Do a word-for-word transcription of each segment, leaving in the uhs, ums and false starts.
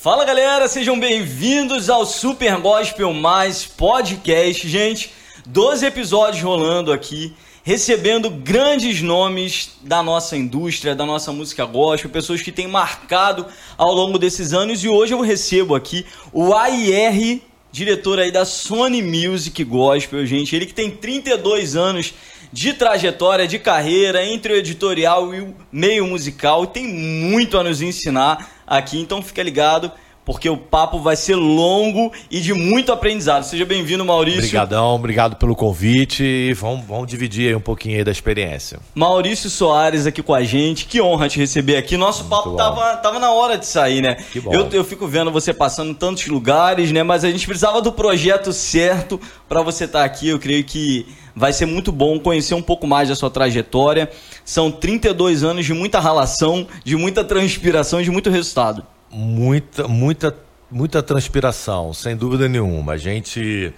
Fala galera, sejam bem-vindos ao Super Gospel Mais Podcast, gente, doze episódios rolando aqui, recebendo grandes nomes da nossa indústria, da nossa música gospel, pessoas que têm marcado ao longo desses anos, e hoje eu recebo aqui o A I R, diretor aí da Sony Music Gospel, gente, ele que tem trinta e dois anos de trajetória, de carreira, entre o editorial e o meio musical, tem muito a nos ensinar aqui, então fica ligado, porque o papo vai ser longo e de muito aprendizado. Seja bem-vindo, Maurício. Obrigadão, obrigado pelo convite e vamos, vamos dividir aí um pouquinho aí da experiência. Maurício Soares aqui com a gente, que honra te receber aqui. Nosso muito papo tava, tava na hora de sair, né? Que bom. Eu, eu fico vendo você passando em tantos lugares, né? Mas a gente precisava do projeto certo para você estar tá aqui, eu creio que vai ser muito bom conhecer um pouco mais da sua trajetória. São trinta e dois anos de muita ralação, de muita transpiração, de muito resultado. Muita, muita, muita transpiração, sem dúvida nenhuma. A gente,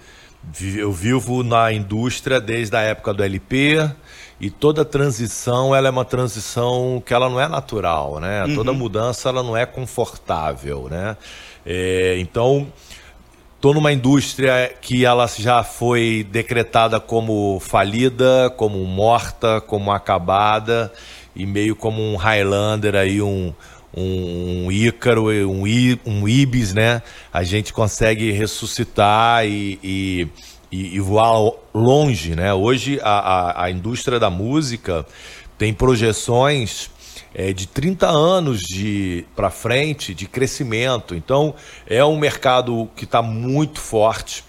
eu vivo na indústria desde a época do L P e toda transição, ela é uma transição que ela não é natural, né? Uhum. Toda mudança, ela não é confortável, né? É, então... Estou numa indústria que ela já foi decretada como falida, como morta, como acabada, e meio como um Highlander, aí, um, um Ícaro, um, um Ibis, né? A gente consegue ressuscitar e, e, e, e voar longe, né? Hoje a, a, a indústria da música tem projeções... É de trinta anos para frente de crescimento. Então, é um mercado que está muito forte.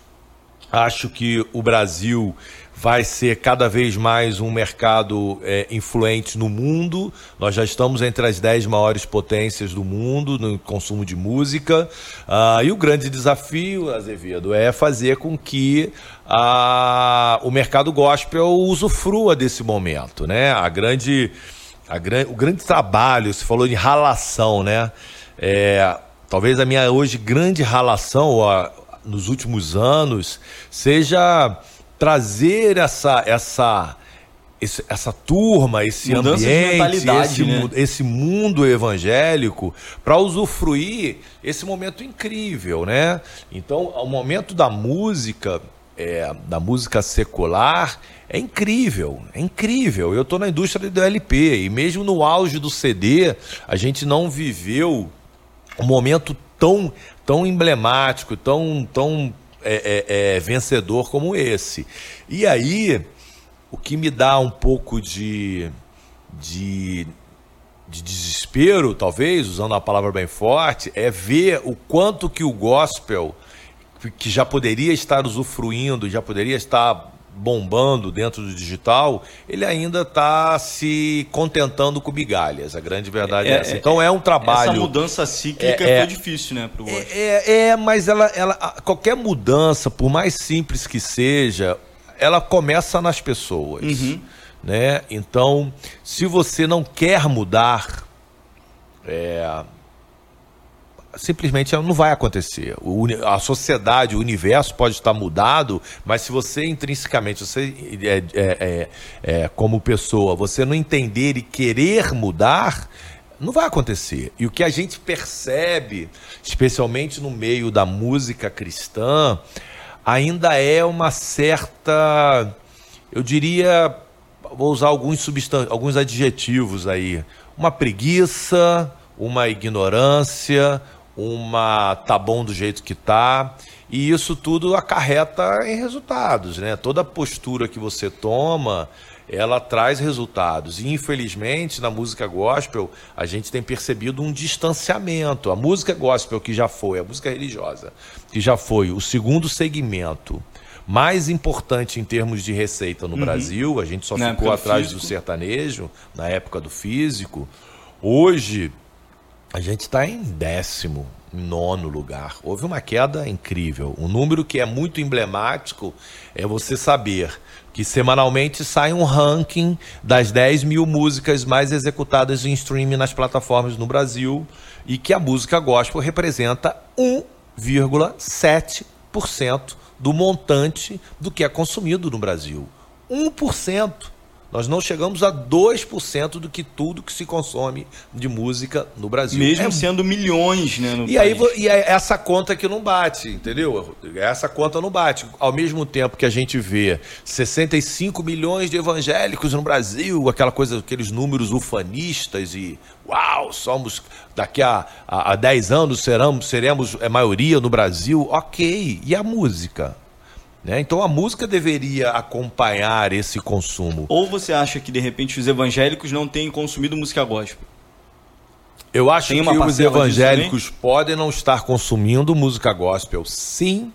Acho que o Brasil vai ser cada vez mais um mercado é, influente no mundo. Nós já estamos entre as dez maiores potências do mundo no consumo de música. Ah, e o grande desafio, Azevedo, é fazer com que ah, o mercado gospel usufrua desse momento, né? A grande... A grande, o grande trabalho, você falou de ralação, né? É, talvez a minha hoje grande ralação ó, nos últimos anos seja trazer essa, essa, esse, essa turma, esse mudança ambiente, de mentalidade, esse, né? Esse mundo evangélico para usufruir esse momento incrível, né? Então, o momento da música... É, da música secular é incrível, é incrível. Eu estou na indústria do L P e mesmo no auge do C D a gente não viveu um momento tão, tão emblemático, tão, tão é, é, é, vencedor como esse. E aí o que me dá um pouco de, de, de desespero, talvez, usando a palavra bem forte, é ver o quanto que o gospel... que já poderia estar usufruindo, já poderia estar bombando dentro do digital, ele ainda está se contentando com migalhas, a grande verdade é, é essa. É, então é um trabalho... Essa mudança cíclica é, é, é difícil, né, para o gospel. É, é, é, mas ela, ela, qualquer mudança, por mais simples que seja, ela começa nas pessoas, uhum. né? Então, se você não quer mudar... É... simplesmente não vai acontecer. O, a sociedade, o universo pode estar mudado, mas se você intrinsecamente, você, é, é, é, é, como pessoa, você não entender e querer mudar, não vai acontecer. E o que a gente percebe, especialmente no meio da música cristã, ainda é uma certa, eu diria, vou usar alguns, substan- alguns adjetivos aí, uma preguiça, uma ignorância... uma tá bom do jeito que tá, e isso tudo acarreta em resultados, né? Toda postura que você toma, ela traz resultados, e infelizmente na música gospel a gente tem percebido um distanciamento. A música gospel que já foi, a música religiosa que já foi o segundo segmento mais importante em termos de receita no uhum. Brasil, a gente só na ficou atrás do, do sertanejo, na época do físico, hoje... A gente está em décimo, nono lugar. Houve uma queda incrível. Um número que é muito emblemático é você saber que semanalmente sai um ranking das dez mil músicas mais executadas em streaming nas plataformas no Brasil e que a música gospel representa um vírgula sete por cento do montante do que é consumido no Brasil. um por cento. Nós não chegamos a dois por cento do que tudo que se consome de música no Brasil. Mesmo é... sendo milhões, né? No e, aí, e é essa conta que não bate, entendeu? Essa conta não bate. Ao mesmo tempo que a gente vê sessenta e cinco milhões de evangélicos no Brasil, aquela coisa, aqueles números ufanistas e... Uau, somos... Daqui a, a, a dez anos seremos, seremos a maioria no Brasil. Ok. E a música? Né? Então a música deveria acompanhar esse consumo. Ou você acha que de repente os evangélicos não têm consumido música gospel? Eu acho que os evangélicos podem não estar consumindo música gospel, sim.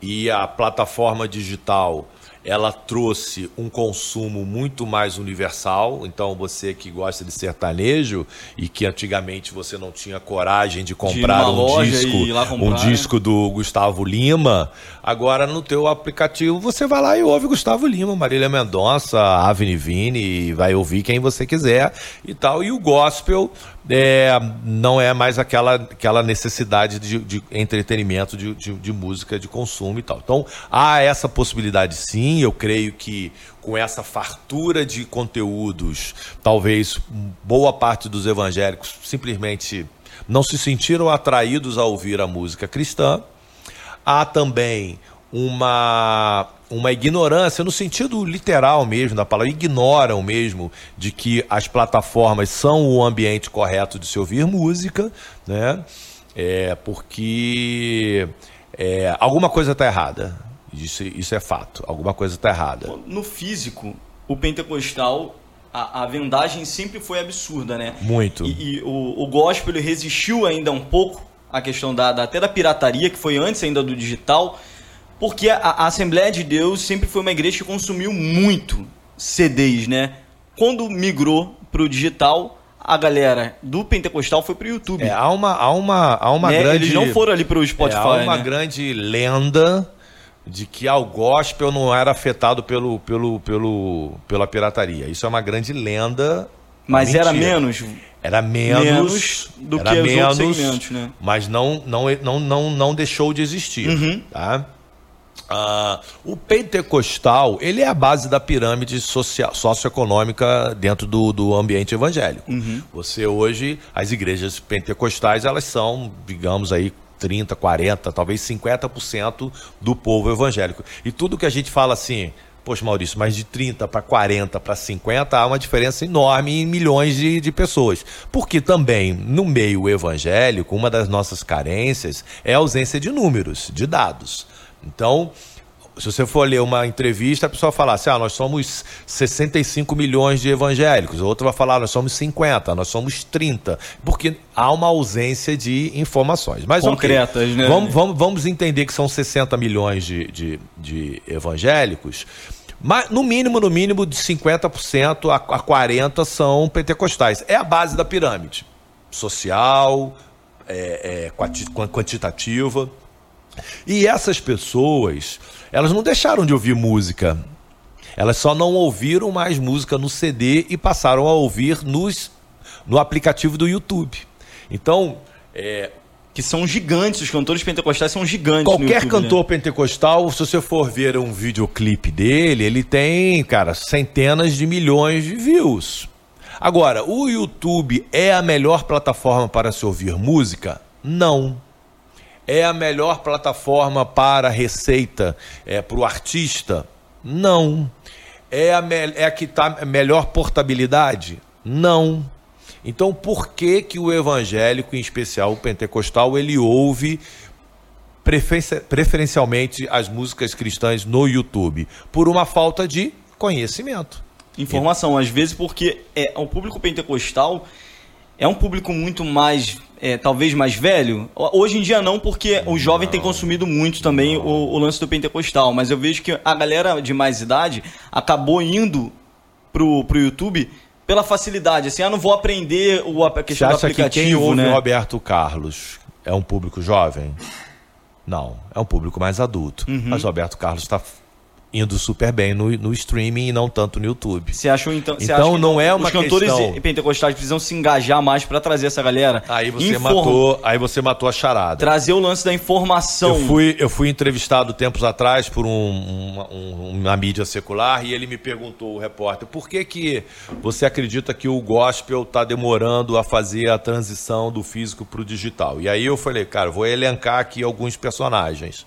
E a plataforma digital, ela trouxe um consumo muito mais universal. Então você que gosta de sertanejo e que antigamente você não tinha coragem de comprar de um disco, comprar, um disco do Gusttavo Lima, agora no teu aplicativo você vai lá e ouve Gusttavo Lima, Marília Mendonça, Avni Vini, vai ouvir quem você quiser e tal. E o gospel é, não é mais aquela, aquela necessidade de, de entretenimento, de, de, de música, de consumo e tal. Então há essa possibilidade, sim. Eu creio que com essa fartura de conteúdos, talvez boa parte dos evangélicos simplesmente não se sentiram atraídos a ouvir a música cristã. Há também uma, uma ignorância, no sentido literal mesmo da palavra, ignoram mesmo de que as plataformas são o ambiente correto de se ouvir música, né? É, porque é, alguma coisa está errada. Isso, isso é fato, alguma coisa está errada. No físico, o pentecostal, a, a vendagem sempre foi absurda, né? Muito. E, e o, o gospel ele resistiu ainda um pouco à questão da, da, até da pirataria, que foi antes ainda do digital, porque a, a Assembleia de Deus sempre foi uma igreja que consumiu muito C Ds, né? Quando migrou para o digital, a galera do pentecostal foi pro YouTube. É, há uma, há uma, há uma né? grande... Eles não foram ali pro Spotify, é, há uma né? grande lenda... de que ao gospel não era afetado pelo, pelo, pelo, pela pirataria. Isso é uma grande lenda. Mas mentira. Era menos? Era menos, menos do era que menos, os outros segmentos, né? Mas não, não, não, não, não deixou de existir. Uhum. Tá? Ah, o pentecostal, ele é a base da pirâmide social, socioeconômica dentro do, do ambiente evangélico. Uhum. Você hoje, as igrejas pentecostais, elas são, digamos aí, trinta, quarenta, talvez cinquenta por cento do povo evangélico. E tudo que a gente fala assim, poxa, Maurício, mas de trinta para quarenta para cinquenta há uma diferença enorme em milhões de, de pessoas. Porque também, no meio evangélico, uma das nossas carências é a ausência de números, de dados. Então, se você for ler uma entrevista, a pessoa fala assim, ah, nós somos sessenta e cinco milhões de evangélicos. O outro vai falar, nós somos cinquenta, nós somos trinta. Porque há uma ausência de informações. Mas, concretas, okay, né? Vamos, vamos, vamos entender que são sessenta milhões de, de, de evangélicos. Mas, no mínimo, no mínimo, de cinquenta por cento a, a quarenta por cento são pentecostais. É a base da pirâmide. Social, é, é, quantitativa. E essas pessoas... elas não deixaram de ouvir música, elas só não ouviram mais música no C D e passaram a ouvir nos, no aplicativo do YouTube. Então, é, que são gigantes, os cantores pentecostais são gigantes no YouTube. Qualquer cantor né? pentecostal, se você for ver um videoclipe dele, ele tem, cara, centenas de milhões de views. Agora, o YouTube é a melhor plataforma para se ouvir música? Não. É a melhor plataforma para receita, é, para o artista? Não. É a, me- é a que está melhor portabilidade? Não. Então, por que que o evangélico, em especial o pentecostal, ele ouve prefer- preferencialmente as músicas cristãs no YouTube? Por uma falta de conhecimento. Informação, às vezes, porque é, o público pentecostal é um público muito mais... é, talvez mais velho, hoje em dia não, porque o jovem não, tem consumido muito também o, o lance do pentecostal, mas eu vejo que a galera de mais idade acabou indo pro, pro YouTube pela facilidade, assim, ah, não vou aprender o, a questão do aplicativo, que quem ouve, né? Roberto Carlos é um público jovem? Não, é um público mais adulto, uhum. Mas Roberto Carlos está indo super bem no, no streaming e não tanto no YouTube. Você achou então? Então acha que não é uma questão. Os cantores questão... pentecostais precisam se engajar mais para trazer essa galera. Aí você Inform... matou, aí você matou a charada. Trazer o lance da informação. Eu fui, eu fui entrevistado tempos atrás por um, um, uma mídia secular e ele me perguntou, o repórter, por que que você acredita que o gospel está demorando a fazer a transição do físico para o digital? E aí eu falei, cara, vou elencar aqui alguns personagens.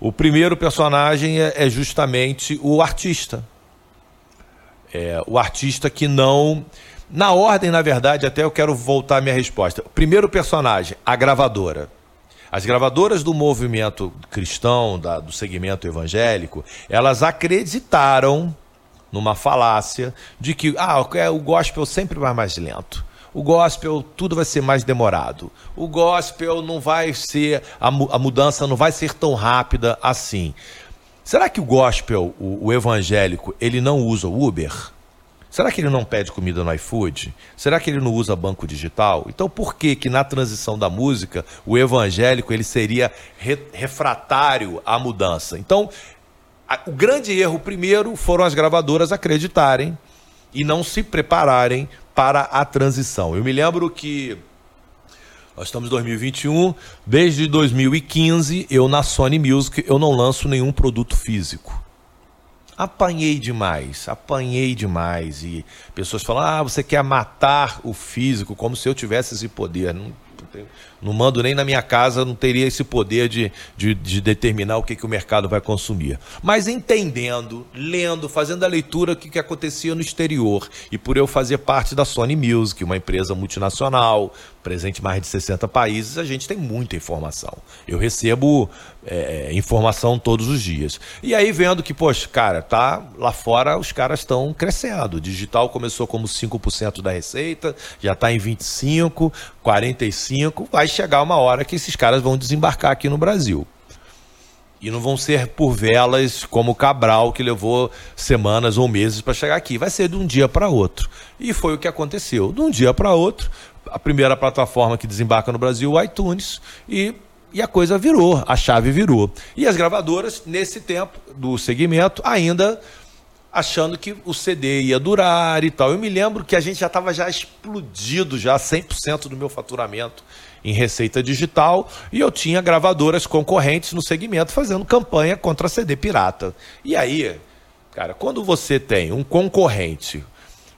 O primeiro personagem é justamente o artista. É, o artista que não... Na ordem, na verdade, até eu quero voltar à minha resposta. O primeiro personagem, a gravadora. As gravadoras do movimento cristão, da, do segmento evangélico, elas acreditaram numa falácia de que ah, o gospel sempre vai mais lento. O gospel, tudo vai ser mais demorado. O gospel não vai ser... A, mu- a mudança não vai ser tão rápida assim. Será que o gospel, o, o evangélico, ele não usa o Uber? Será que ele não pede comida no iFood? Será que ele não usa banco digital? Então, por que que na transição da música, o evangélico, ele seria re- refratário à mudança? Então, a, o grande erro, primeiro, foram as gravadoras acreditarem e não se prepararem para a transição. Eu me lembro que nós estamos em dois mil e vinte e um, desde dois mil e quinze, eu na Sony Music, eu não lanço nenhum produto físico. Apanhei demais, apanhei demais. E pessoas falam, ah, você quer matar o físico, como se eu tivesse esse poder. Não, não mando nem na minha casa, não teria esse poder de, de, de determinar o que, que o mercado vai consumir. Mas entendendo, lendo, fazendo a leitura do que, que acontecia no exterior. E por eu fazer parte da Sony Music, uma empresa multinacional, presente em mais de sessenta países, a gente tem muita informação. Eu recebo é, informação todos os dias. E aí vendo que, poxa, cara, tá lá fora os caras estão crescendo. O digital começou como cinco por cento da receita, já está em vinte e cinco por cento, quarenta e cinco por cento. Vai chegar uma hora que esses caras vão desembarcar aqui no Brasil. E não vão ser por velas como o Cabral, que levou semanas ou meses para chegar aqui. Vai ser de um dia para outro. E foi o que aconteceu. De um dia para outro, a primeira plataforma que desembarca no Brasil, o iTunes, e, e a coisa virou, a chave virou. E as gravadoras, nesse tempo do segmento, ainda achando que o C D ia durar e tal. Eu me lembro que a gente já estava já explodido, já cem por cento do meu faturamento em receita digital, e eu tinha gravadoras concorrentes no segmento fazendo campanha contra C D pirata. E aí, cara, quando você tem um concorrente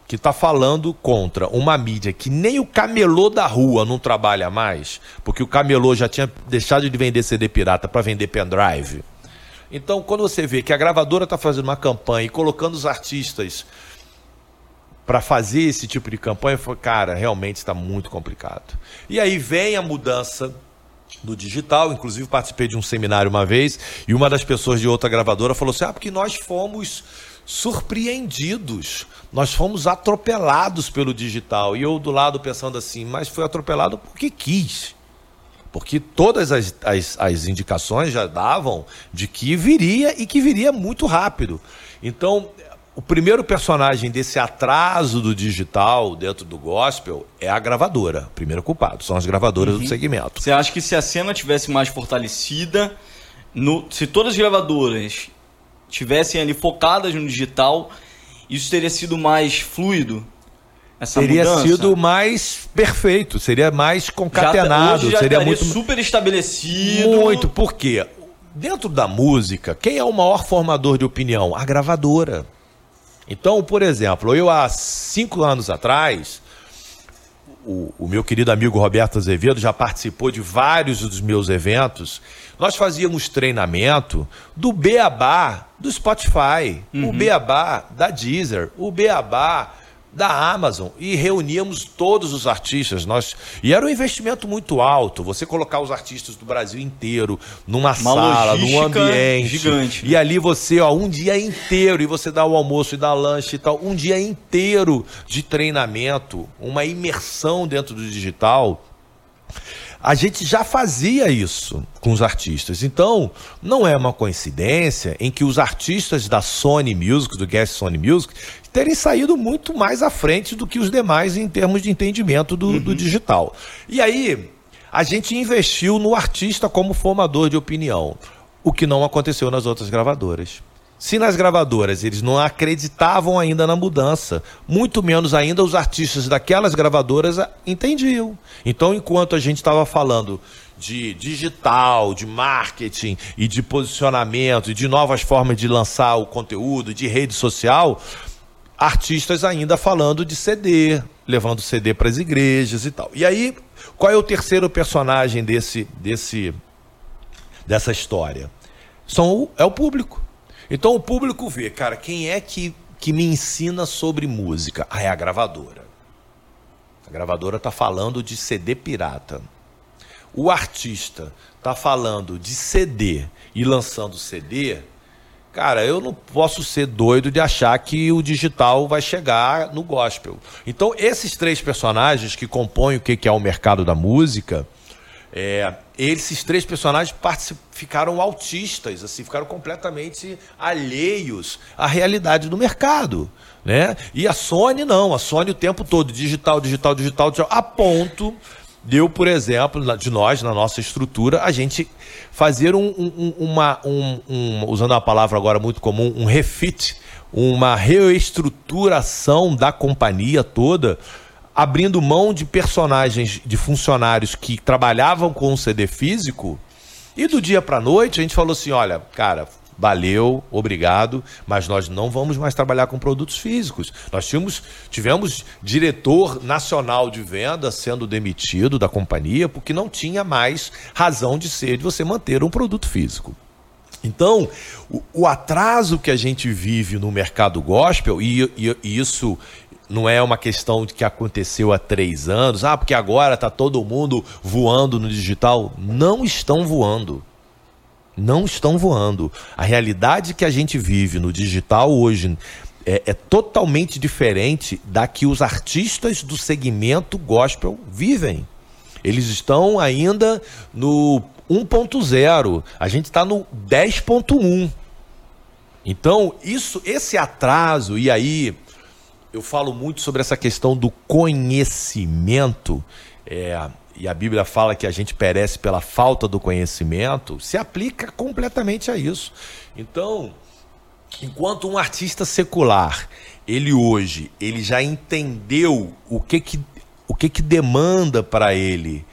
que está falando contra uma mídia que nem o camelô da rua não trabalha mais, porque o camelô já tinha deixado de vender C D pirata para vender pendrive. Então, quando você vê que a gravadora está fazendo uma campanha e colocando os artistas para fazer esse tipo de campanha, cara, realmente está muito complicado. E aí vem a mudança do digital. Inclusive, participei de um seminário uma vez e uma das pessoas de outra gravadora falou assim, ah, porque nós fomos surpreendidos, nós fomos atropelados pelo digital. E eu do lado pensando assim, mas foi atropelado porque quis, porque todas as, as, as indicações já davam de que viria e que viria muito rápido. Então, o primeiro personagem desse atraso do digital dentro do gospel é a gravadora. O primeiro culpado são as gravadoras uhum. do segmento. Você acha que se a cena tivesse mais fortalecida, no, se todas as gravadoras estivessem ali focadas no digital, isso teria sido mais fluido? Essa teria mudança? Sido mais perfeito, seria mais concatenado. Já, já seria muito super estabelecido. Muito, por quê? Dentro da música, quem é o maior formador de opinião? A gravadora. Então, por exemplo, eu há cinco anos atrás, o, o meu querido amigo Roberto Azevedo já participou de vários dos meus eventos. Nós fazíamos treinamento do beabá do Spotify, uhum. o beabá da Deezer, o beabá da Amazon, e reuníamos todos os artistas. Nós... E era um investimento muito alto, você colocar os artistas do Brasil inteiro numa sala, num ambiente gigante. E ali você, ó, um dia inteiro, e você dá o almoço e dá lanche e tal, um dia inteiro de treinamento, uma imersão dentro do digital. A gente já fazia isso com os artistas. Então, não é uma coincidência em que os artistas da Sony Music, do Guest Sony Music, terem saído muito mais à frente do que os demais em termos de entendimento do, uhum. do digital. E aí, a gente investiu no artista como formador de opinião, o que não aconteceu nas outras gravadoras. Se nas gravadoras eles não acreditavam ainda na mudança, muito menos ainda os artistas daquelas gravadoras entendiam. Então, enquanto a gente estava falando de digital, de marketing e de posicionamento, e de novas formas de lançar o conteúdo, de rede social, artistas ainda falando de C D, levando C D para as igrejas e tal. E aí, qual é o terceiro personagem desse, desse, dessa história? São, é o público. Então o público vê, cara, quem é que, que me ensina sobre música? Ah, é a gravadora. A gravadora está falando de C D pirata. O artista está falando de C D e lançando C D. Cara, eu não posso ser doido de achar que o digital vai chegar no gospel. Então esses três personagens que compõem o que é o mercado da música... É, esses três personagens ficaram autistas, assim, ficaram completamente alheios à realidade do mercado, né? E a Sony não, a Sony o tempo todo, digital, digital, digital, digital, a ponto deu, por exemplo, de nós, na nossa estrutura, a gente fazer um, um, uma, um, um, usando uma palavra agora muito comum, um refit, uma reestruturação da companhia toda, abrindo mão de personagens, de funcionários que trabalhavam com o C D físico, e do dia para a noite a gente falou assim, olha, cara, valeu, obrigado, mas nós não vamos mais trabalhar com produtos físicos. Nós tínhamos, tivemos diretor nacional de venda sendo demitido da companhia, porque não tinha mais razão de ser de você manter um produto físico. Então, o, o atraso que a gente vive no mercado gospel, e, e, e isso... Não é uma questão que aconteceu há três anos. Ah, porque agora está todo mundo voando no digital. Não estão voando. Não estão voando. A realidade que a gente vive no digital hoje é, é totalmente diferente da que os artistas do segmento gospel vivem. Eles estão ainda no um ponto zero. A gente está no dez ponto um. Então, isso, esse atraso, e aí... Eu falo muito sobre essa questão do conhecimento, é, e a Bíblia fala que a gente perece pela falta do conhecimento, se aplica completamente a isso. Então, enquanto um artista secular, ele hoje, ele já entendeu o que que, o que que demanda para ele,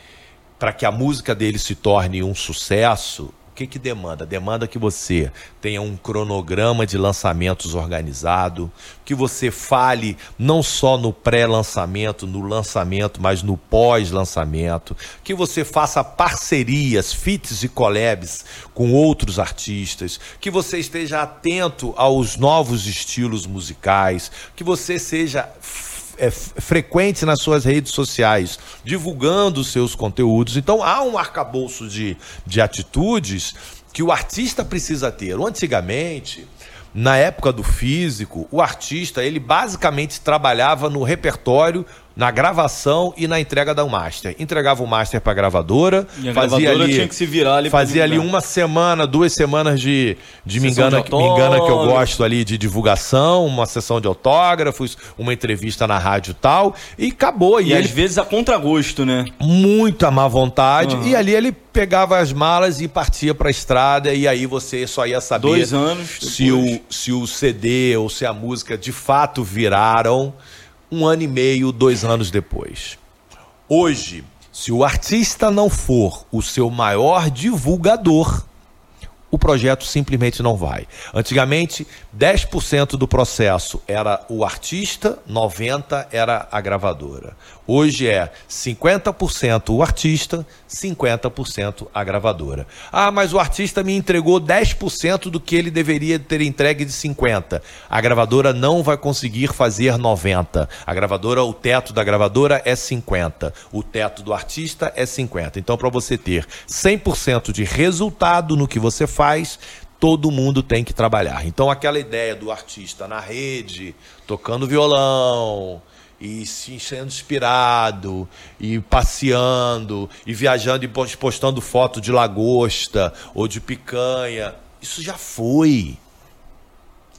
para que a música dele se torne um sucesso. O que, que demanda? Demanda que você tenha um cronograma de lançamentos organizado, que você fale não só no pré-lançamento, no lançamento, mas no pós-lançamento, que você faça parcerias, feats e collabs com outros artistas, que você esteja atento aos novos estilos musicais, que você seja... É frequente nas suas redes sociais, divulgando os seus conteúdos. Então, há um arcabouço de, de atitudes que o artista precisa ter. Antigamente, na época do físico, o artista, ele basicamente trabalhava no repertório, na gravação e na entrega da master. Entregava o master para a gravadora, e a fazia gravadora ali, tinha que se virar ali, fazia ali uma semana, duas semanas de, de, me engana, de me engana que eu gosto ali de divulgação, uma sessão de autógrafos, uma entrevista na rádio e tal, e acabou. E, e ele, às vezes a contragosto, né? Muita má vontade, uhum. E ali ele pegava as malas e partia para a estrada, e aí você só ia saber dois anos se o, se o C D ou se a música de fato viraram um ano e meio, dois anos depois. Hoje, se o artista não for o seu maior divulgador, o projeto simplesmente não vai. Antigamente, dez por cento do processo era o artista, noventa por cento era a gravadora. Hoje é cinquenta por cento o artista, cinquenta por cento a gravadora. Ah, mas o artista me entregou dez por cento do que ele deveria ter entregue de cinquenta por cento. A gravadora não vai conseguir fazer noventa por cento. A gravadora, o teto da gravadora é cinquenta por cento. O teto do artista é cinquenta por cento. Então, para você ter cem por cento de resultado no que você faz, todo mundo tem que trabalhar. Então, aquela ideia do artista na rede, tocando violão... e se sendo inspirado, e passeando, e viajando e postando foto de lagosta ou de picanha, isso já foi.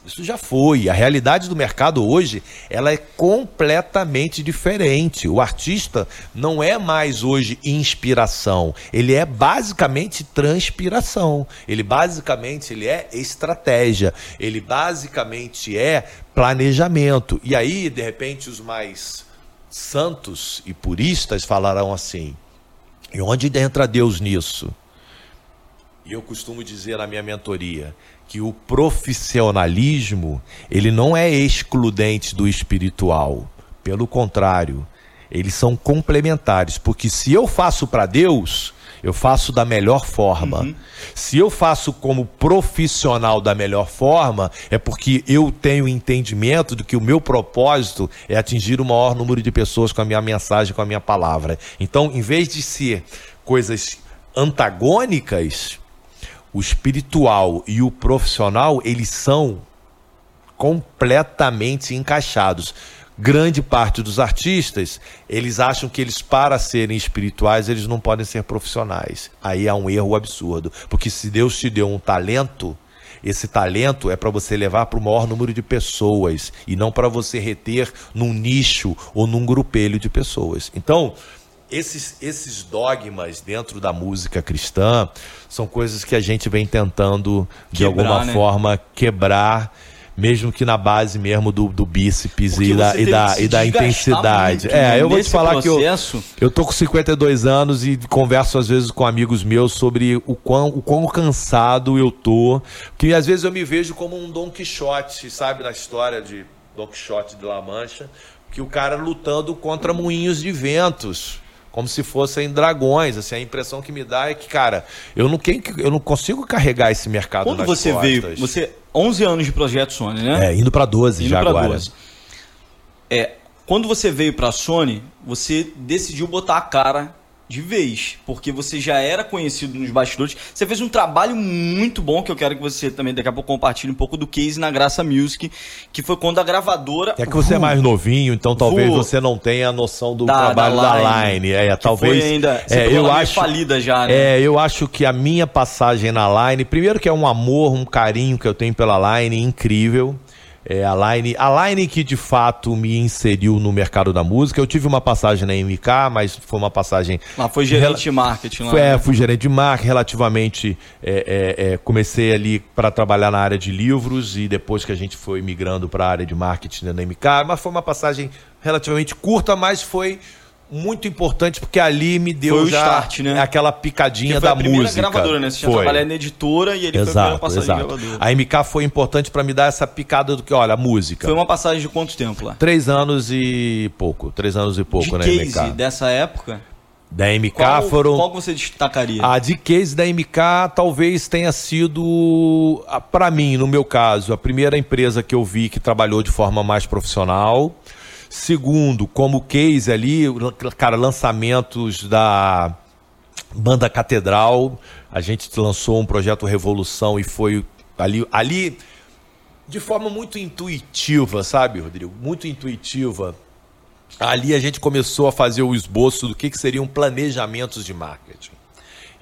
Isso já foi. A realidade do mercado hoje, ela é completamente diferente. O artista não é mais hoje inspiração. Ele é basicamente transpiração. Ele basicamente ele é estratégia. Ele basicamente é planejamento. E aí, de repente, os mais santos e puristas falarão assim: e onde entra Deus nisso? E eu costumo dizer na minha mentoria que o profissionalismo, ele não é excludente do espiritual. Pelo contrário, eles são complementares. Porque se eu faço para Deus, eu faço da melhor forma. Uhum. Se eu faço como profissional da melhor forma, é porque eu tenho entendimento de que o meu propósito é atingir o maior número de pessoas com a minha mensagem, com a minha palavra. Então, em vez de ser coisas antagônicas, o espiritual e o profissional, eles são completamente encaixados. Grande parte dos artistas, eles acham que eles, para serem espirituais, eles não podem ser profissionais. Aí há um erro absurdo, porque se Deus te deu um talento, esse talento é para você levar para o maior número de pessoas e não para você reter num nicho ou num grupelho de pessoas. Então, Esses, esses dogmas dentro da música cristã são coisas que a gente vem tentando, de quebrar, alguma né? forma, quebrar, mesmo que na base mesmo do, do bíceps e da, e da, e da intensidade. Muito, é, né? Eu vou te falar processo... que eu, eu tô com cinquenta e dois anos e converso às vezes com amigos meus sobre o quão, o quão cansado eu tô, porque às vezes eu me vejo como um Dom Quixote, sabe, na história de Dom Quixote de La Mancha, que o cara lutando contra moinhos de ventos, como se fossem dragões. Assim, a impressão que me dá é que, cara, eu não, eu não consigo carregar esse mercado nas costas. Quando você veio, você, onze anos de projeto Sony, né? É, indo para doze indo já pra agora. doze É, quando você veio para a Sony, você decidiu botar a cara de vez, porque você já era conhecido nos bastidores. Você fez um trabalho muito bom, que eu quero que você também daqui a pouco compartilhe um pouco do case na Graça Music, que foi quando a gravadora... É que você uh, é mais novinho, então talvez uh, você não tenha a noção do da, trabalho da Line. Da Line. É, talvez, foi ainda... Você é, eu acho, falida já, né? É, eu acho que a minha passagem na Line... Primeiro que é um amor, um carinho que eu tenho pela Line, incrível... É, a, Line, a Line que de fato me inseriu no mercado da música. Eu tive uma passagem na M K, mas foi uma passagem... Lá foi gerente rela... de marketing. Lá, foi, né? É, fui gerente de marketing, relativamente... É, é, é, comecei ali para trabalhar na área de livros e depois que a gente foi migrando para a área de marketing na M K. Mas foi uma passagem relativamente curta, mas foi... muito importante, porque ali me deu já start, né? Aquela picadinha da música. Foi a primeira gravadora, né? Você já trabalhava na editora e ele foi a primeira passagem de gravadora. A M K foi importante para me dar essa picada do que, olha, a música. Foi uma passagem de quanto tempo lá? Três anos e pouco. Três anos e pouco, né, M K? De case dessa época... Da M K qual, foram... Qual você destacaria? A de case da M K talvez tenha sido, para mim, no meu caso, a primeira empresa que eu vi que trabalhou de forma mais profissional... Segundo, como case ali, cara, lançamentos da Banda Catedral, a gente lançou um projeto Revolução e foi ali, ali de forma muito intuitiva, sabe, Rodrigo? Muito intuitiva. Ali a gente começou a fazer o esboço do que, que seriam planejamentos de marketing.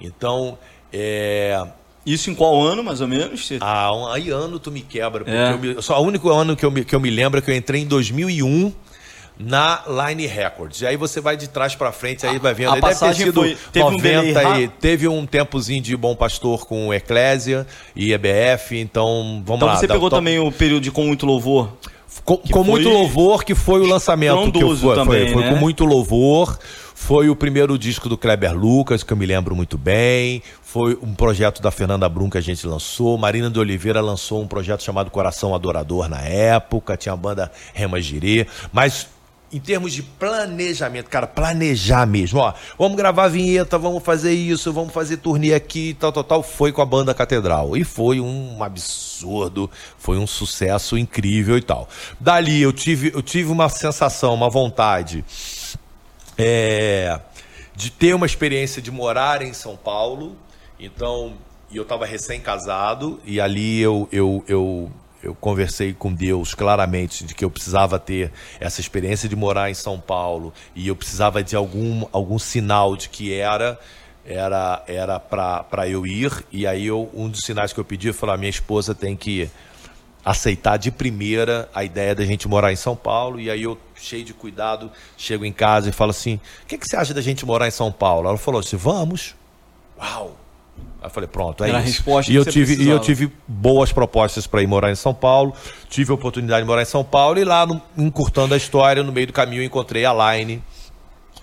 Então, é... Isso em qual ano, mais ou menos? Ah, aí ano tu me quebra. Porque é. eu me, só o único ano que eu, me, que eu me lembro é que eu entrei em dois mil e um... na Line Records. E aí você vai de trás pra frente, aí vai vendo. A aí passagem deve ter sido foi, teve noventa um e teve um tempozinho de Bom Pastor com Eclésia e E B F, então vamos então lá. Então você dá, pegou tá... também o período de Com Muito Louvor? Com, com foi... muito louvor, que foi o lançamento que eu fui, também, foi, foi né? Com Muito Louvor. Foi o primeiro disco do Kleber Lucas, que eu me lembro muito bem. Foi um projeto da Fernanda Brum que a gente lançou. Marina de Oliveira lançou um projeto chamado Coração Adorador na época. Tinha a banda Rema Girê. Mas em termos de planejamento, cara, planejar mesmo, ó, vamos gravar a vinheta, vamos fazer isso, vamos fazer turnê aqui, tal, tal, tal, foi com a Banda Catedral, e foi um absurdo, foi um sucesso incrível e tal. Dali eu tive, eu tive uma sensação, uma vontade, é, de ter uma experiência de morar em São Paulo, então, e eu estava recém-casado, e ali eu... eu, eu Eu conversei com Deus claramente de que eu precisava ter essa experiência de morar em São Paulo e eu precisava de algum, algum sinal de que era era era para eu ir. E aí eu, um dos sinais que eu pedi foi: a minha esposa tem que aceitar de primeira a ideia da gente morar em São Paulo. E aí eu, cheio de cuidado, chego em casa e falo assim, o que, é que você acha da gente morar em São Paulo? Ela falou assim, vamos. Uau! Aí eu falei, pronto, é Era isso. E eu, tive, e eu tive boas propostas para ir morar em São Paulo, tive a oportunidade de morar em São Paulo, e lá, no, encurtando a história, no meio do caminho eu encontrei a Line,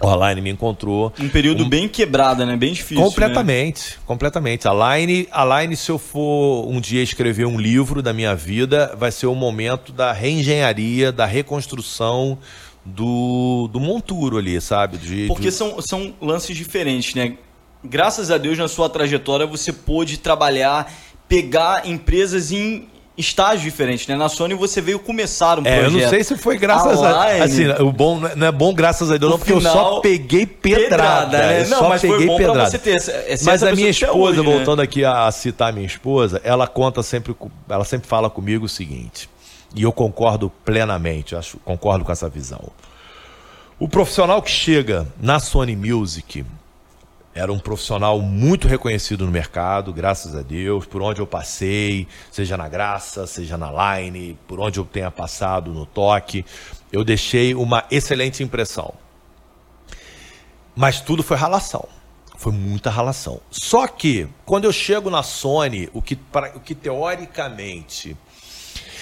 a Line me encontrou. Um período um... bem quebrada, né? Bem difícil. Completamente, né? completamente. A Line, a Line, se eu for um dia escrever um livro da minha vida, vai ser o momento da reengenharia, da reconstrução... Do, do monturo ali, sabe? De, Porque de... São, são lances diferentes, né? Graças a Deus, na sua trajetória, você pôde trabalhar, pegar empresas em estágios diferentes, né? Na Sony você veio começar um é, projeto. Eu não sei se foi graças a... a... Assim, o bom, não é bom graças a Deus, não, porque eu só peguei pedrada. pedrada né? Não, só mas peguei foi bom pedrada. Pra você ter essa, essa mas a minha esposa, hoje, voltando né? aqui a citar a minha esposa, ela conta sempre, ela sempre fala comigo o seguinte, e eu concordo plenamente, acho, concordo com essa visão. O profissional que chega na Sony Music... Era um profissional muito reconhecido no mercado, graças a Deus, por onde eu passei, seja na Graça, seja na Line, por onde eu tenha passado no Toque, eu deixei uma excelente impressão. Mas tudo foi ralação, foi muita ralação. Só que, quando eu chego na Sony, o que, pra, o que teoricamente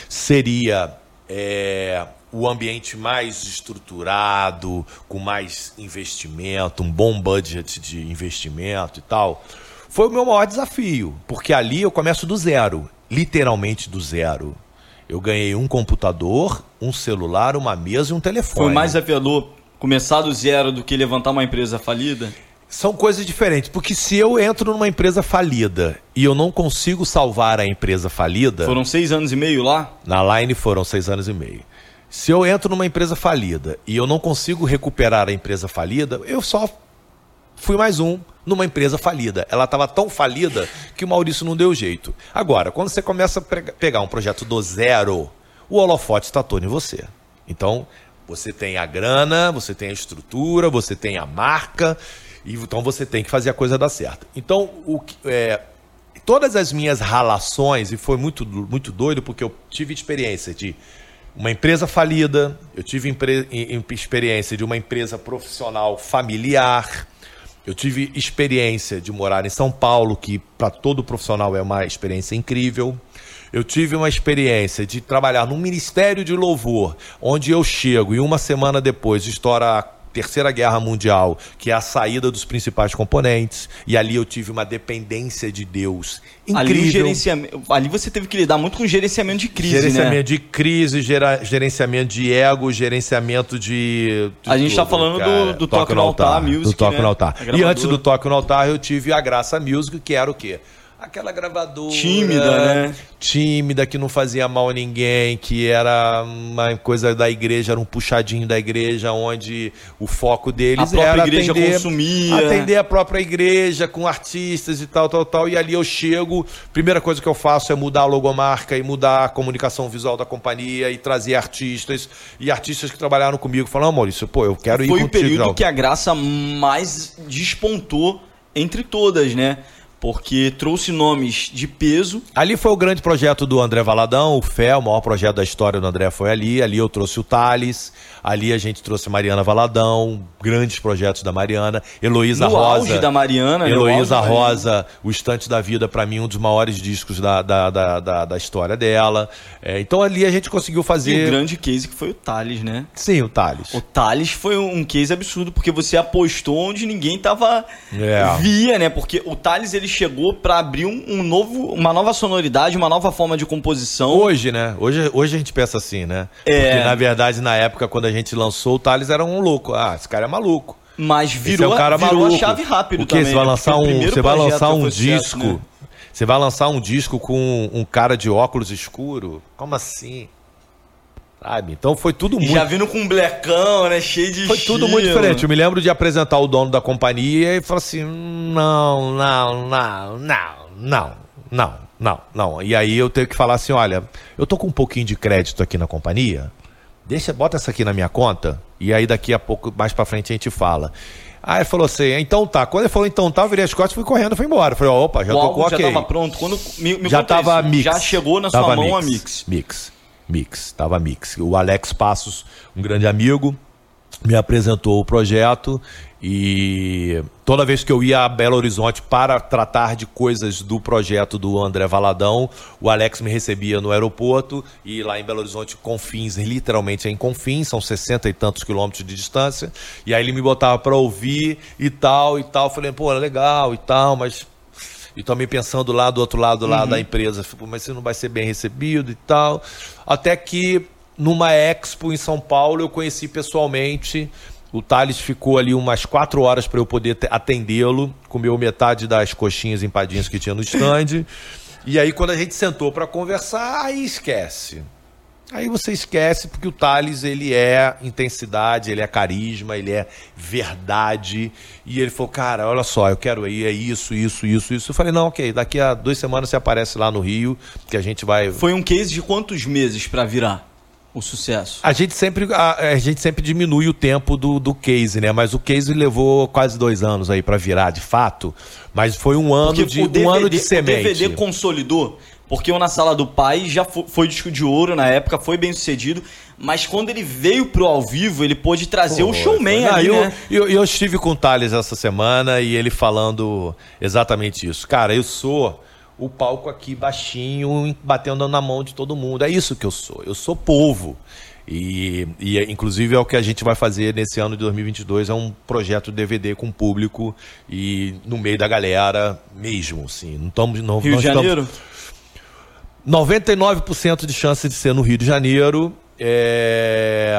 seria... É... o ambiente mais estruturado, com mais investimento, um bom budget de investimento e tal, foi o meu maior desafio, porque ali eu começo do zero, literalmente do zero. Eu ganhei um computador, um celular, uma mesa e um telefone. Foi mais apelou começar do zero do que levantar uma empresa falida? São coisas diferentes, porque se eu entro numa empresa falida e eu não consigo salvar a empresa falida... Foram seis anos e meio lá? Na Line foram seis anos e meio. Se eu entro numa empresa falida e eu não consigo recuperar a empresa falida, eu só fui mais um numa empresa falida. Ela estava tão falida que o Maurício não deu jeito. Agora, quando você começa a pegar um projeto do zero, o holofote está todo em você. Então, você tem a grana, você tem a estrutura, você tem a marca, e então você tem que fazer a coisa dar certo. Então, o, é, todas as minhas ralações, e foi muito, muito doido, porque eu tive experiência de... uma empresa falida, eu tive empre... experiência de uma empresa profissional familiar, eu tive experiência de morar em São Paulo, que para todo profissional é uma experiência incrível. Eu tive uma experiência de trabalhar num ministério de louvor, onde eu chego e uma semana depois estoura a Terceira Guerra Mundial, que é a saída dos principais componentes, e ali eu tive uma dependência de Deus incrível. Ali, gerenciamento, ali você teve que lidar muito com gerenciamento de crise, gerenciamento né? de crise, gera, gerenciamento de ego, gerenciamento de... de a gente está falando cara, do, do Toque no Altar, altar Music, do Toque né? no Altar. E antes do Toque no Altar, eu tive a Graça Music, que era o quê? Aquela gravadora... Tímida, né? Tímida, que não fazia mal a ninguém, que era uma coisa da igreja, era um puxadinho da igreja, onde o foco deles era atender, atender a própria igreja com artistas e tal, tal, tal. E ali eu chego, primeira coisa que eu faço é mudar a logomarca e mudar a comunicação visual da companhia e trazer artistas. E artistas que trabalharam comigo falaram, oh, Maurício, pô, eu quero ir contigo. Foi o período que a Graça mais despontou entre todas, né? Porque trouxe nomes de peso. Ali foi o grande projeto do André Valadão, o Fé, o maior projeto da história do André foi ali. Ali eu trouxe o Thales, ali a gente trouxe Mariana Valadão, grandes projetos da Mariana. Heloísa Rosa. O auge da Mariana. Heloísa Rosa, O Estante da Vida, para mim, um dos maiores discos da, da, da, da, da história dela. É, então ali a gente conseguiu fazer... E o grande case que foi o Thales, né? Sim, o Thales. O Thales foi um case absurdo, porque você apostou onde ninguém tava... É. Via, né? Porque o Thales, ele chegou para abrir um, um novo, uma nova sonoridade, uma nova forma de composição. Hoje, né? Hoje, hoje a gente pensa assim, né? É... Porque, na verdade, na época, quando a gente lançou, o Thales era um louco. Ah, esse cara é maluco. Mas virou, esse é um cara virou maluco. A chave rápido também. Você vai lançar um, você vai lançar um disco... Certo, né? Você vai lançar um disco com um cara de óculos escuro? Como assim? Sabe? Então foi tudo muito... Já vindo com um blecão, né? Cheio de... Foi estilo. Tudo muito diferente. Eu me lembro de apresentar o dono da companhia e falar assim... Não, não, não, não, não, não, não, não. E aí eu tenho que falar assim, olha... Eu tô com um pouquinho de crédito aqui na companhia. Deixa, bota essa aqui na minha conta. E aí daqui a pouco, mais pra frente, a gente fala. Aí ele falou assim, então tá. Quando ele falou, então tá, eu virei as costas, fui correndo, fui embora. Eu falei, opa, já tocou, ok. O álbum já tava pronto. Quando me, me já tava isso, mix. Já chegou na tava sua mão mix, a mix. Mix, mix, tava mix. O Alex Passos, um grande amigo, me apresentou o projeto e toda vez que eu ia a Belo Horizonte para tratar de coisas do projeto do André Valadão, o Alex me recebia no aeroporto e lá em Belo Horizonte, Confins, literalmente é em Confins, são sessenta e tantos quilômetros de distância, e aí ele me botava para ouvir e tal, e tal, falei, pô, legal e tal, mas... E também pensando lá do outro lado lá uhum. da empresa, mas você não vai ser bem recebido e tal, até que... Numa expo em São Paulo, eu conheci pessoalmente. O Thales ficou ali umas quatro horas para eu poder atendê-lo. Comeu metade das coxinhas empadinhas que tinha no stand. E aí, quando a gente sentou para conversar, aí esquece. Aí você esquece, porque o Thales, ele é intensidade, ele é carisma, ele é verdade. E ele falou, cara, olha só, eu quero ir, é isso, isso, isso, isso. Eu falei, não, ok, daqui a duas semanas você aparece lá no Rio, que a gente vai... Foi um case de quantos meses para virar? O sucesso. A gente sempre, a, a gente sempre diminui o tempo do, do case, né? Mas o case levou quase dois anos aí pra virar, de fato. Mas foi um ano, de, D V D, um ano de semente. O D V D consolidou, porque eu na sala do pai já foi, foi disco de ouro na época, foi bem sucedido. Mas quando ele veio pro ao vivo, ele pôde trazer Pô, o showman ali, eu, né? Eu, eu estive com o Thales essa semana e ele falando exatamente isso. Cara, eu sou... o palco aqui baixinho, batendo na mão de todo mundo. É isso que eu sou. Eu sou povo. E, e inclusive, é o que a gente vai fazer nesse ano de dois mil e vinte e dois. É um projeto D V D com público e no meio da galera mesmo, assim. Não estamos... Rio nós de estamos... Janeiro? noventa e nove por cento de chance de ser no Rio de Janeiro. É...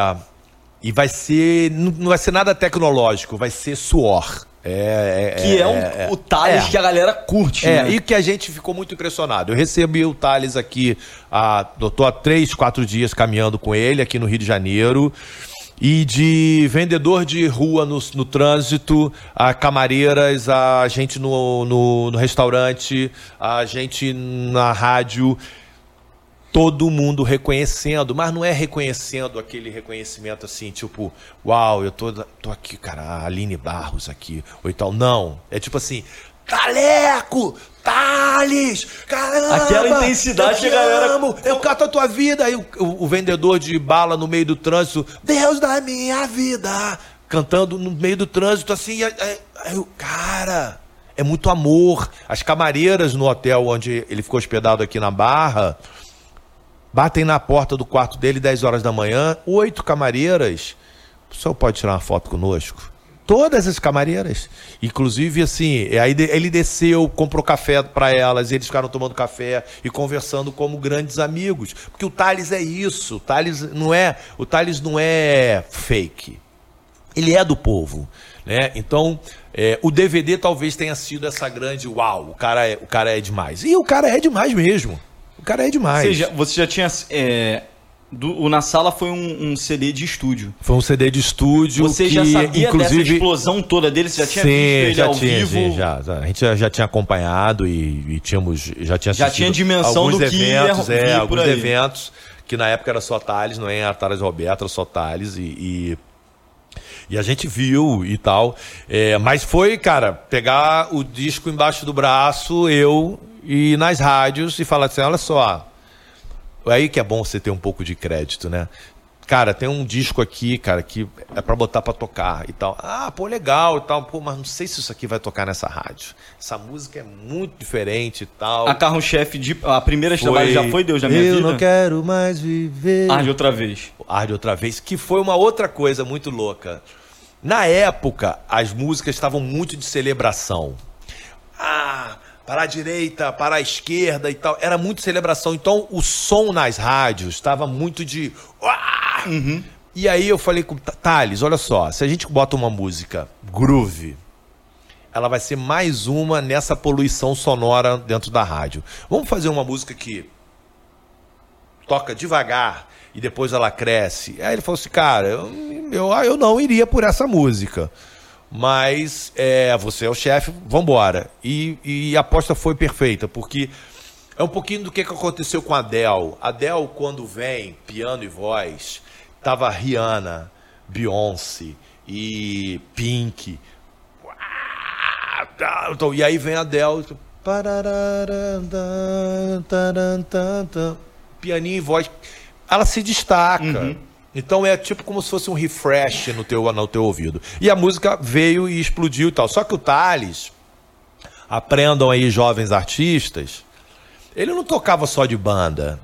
E vai ser... Não vai ser nada tecnológico. Vai ser suor. É, é, que é, é, um, é o Thales é, que a galera curte. É, né? E que a gente ficou muito impressionado. Eu recebi o Thales aqui, a, tô há três, quatro dias caminhando com ele aqui no Rio de Janeiro. E de vendedor de rua no, no trânsito, a camareiras, a gente no, no, no restaurante, a gente na rádio. Todo mundo reconhecendo, mas não é reconhecendo aquele reconhecimento assim, tipo, uau, eu tô, tô aqui, cara, a Aline Barros aqui, ou e tal. Não, é tipo assim, Taleco, Thales, caramba! Aquela intensidade que a galera... Amo, eu cato a tua vida, aí o, o, o vendedor de bala no meio do trânsito, Deus da minha vida, cantando no meio do trânsito, assim, aí, aí, aí o cara... É muito amor. As camareiras no hotel onde ele ficou hospedado aqui na Barra... Batem na porta do quarto dele, dez horas da manhã, oito camareiras. O senhor pode tirar uma foto conosco? Todas as camareiras. Inclusive, assim, aí ele desceu, comprou café para elas, e eles ficaram tomando café e conversando como grandes amigos. Porque o Thales é isso, o Thales não é, o Thales não é fake. Ele é do povo, né? Então, é, o D V D talvez tenha sido essa grande, uau, o cara é, o cara é demais. E o cara é demais mesmo. O cara é demais. Ou seja, você já tinha... É, do, o Na Sala foi um, um C D de estúdio. Foi um C D de estúdio você que... Você já sabia inclusive, dessa explosão toda dele? Você já tinha sim, visto ele já ao tinha, vivo? Sim, já, já. A gente já, já tinha acompanhado e, e tínhamos, já tinha assistido... Já tinha dimensão alguns do eventos, que ia é, alguns aí. Eventos, que na época era só Thales, não era Thales Roberto, era só Thales e... e... E a gente viu e tal. É, mas foi, cara, pegar o disco embaixo do braço, eu, e nas rádios, e falar assim, olha só, é aí que é bom você ter um pouco de crédito, né? Cara, tem um disco aqui, cara, que é pra botar pra tocar e tal. Ah, pô, legal e tal. Pô, mas não sei se isso aqui vai tocar nessa rádio. Essa música é muito diferente e tal. A carro-chefe de... A primeira foi... já foi Deus da Minha Vida. Eu não quero mais viver. Arde Outra Vez. Arde Outra Vez, que foi uma outra coisa muito louca. Na época, as músicas estavam muito de celebração. Ah... Para a direita, para a esquerda e tal. Era muito celebração. Então, o som nas rádios estava muito de... Uhum. E aí eu falei com o Thales, olha só. Se a gente bota uma música groove, ela vai ser mais uma nessa poluição sonora dentro da rádio. Vamos fazer uma música que toca devagar e depois ela cresce. Aí ele falou assim, cara, eu, eu, eu não iria por essa música. Mas é, você é o chefe, vambora. E, e a aposta foi perfeita, porque é um pouquinho do que aconteceu com a Adele. A Adele, quando vem, piano e voz, tava Rihanna, Beyoncé e Pink, E aí vem a Del. Pianinho e voz. Ela se destaca. Uhum. Então é tipo como se fosse um refresh no teu, no teu ouvido. E a música veio e explodiu e tal. Só que o Thales, aprendam aí jovens artistas, ele não tocava só de banda.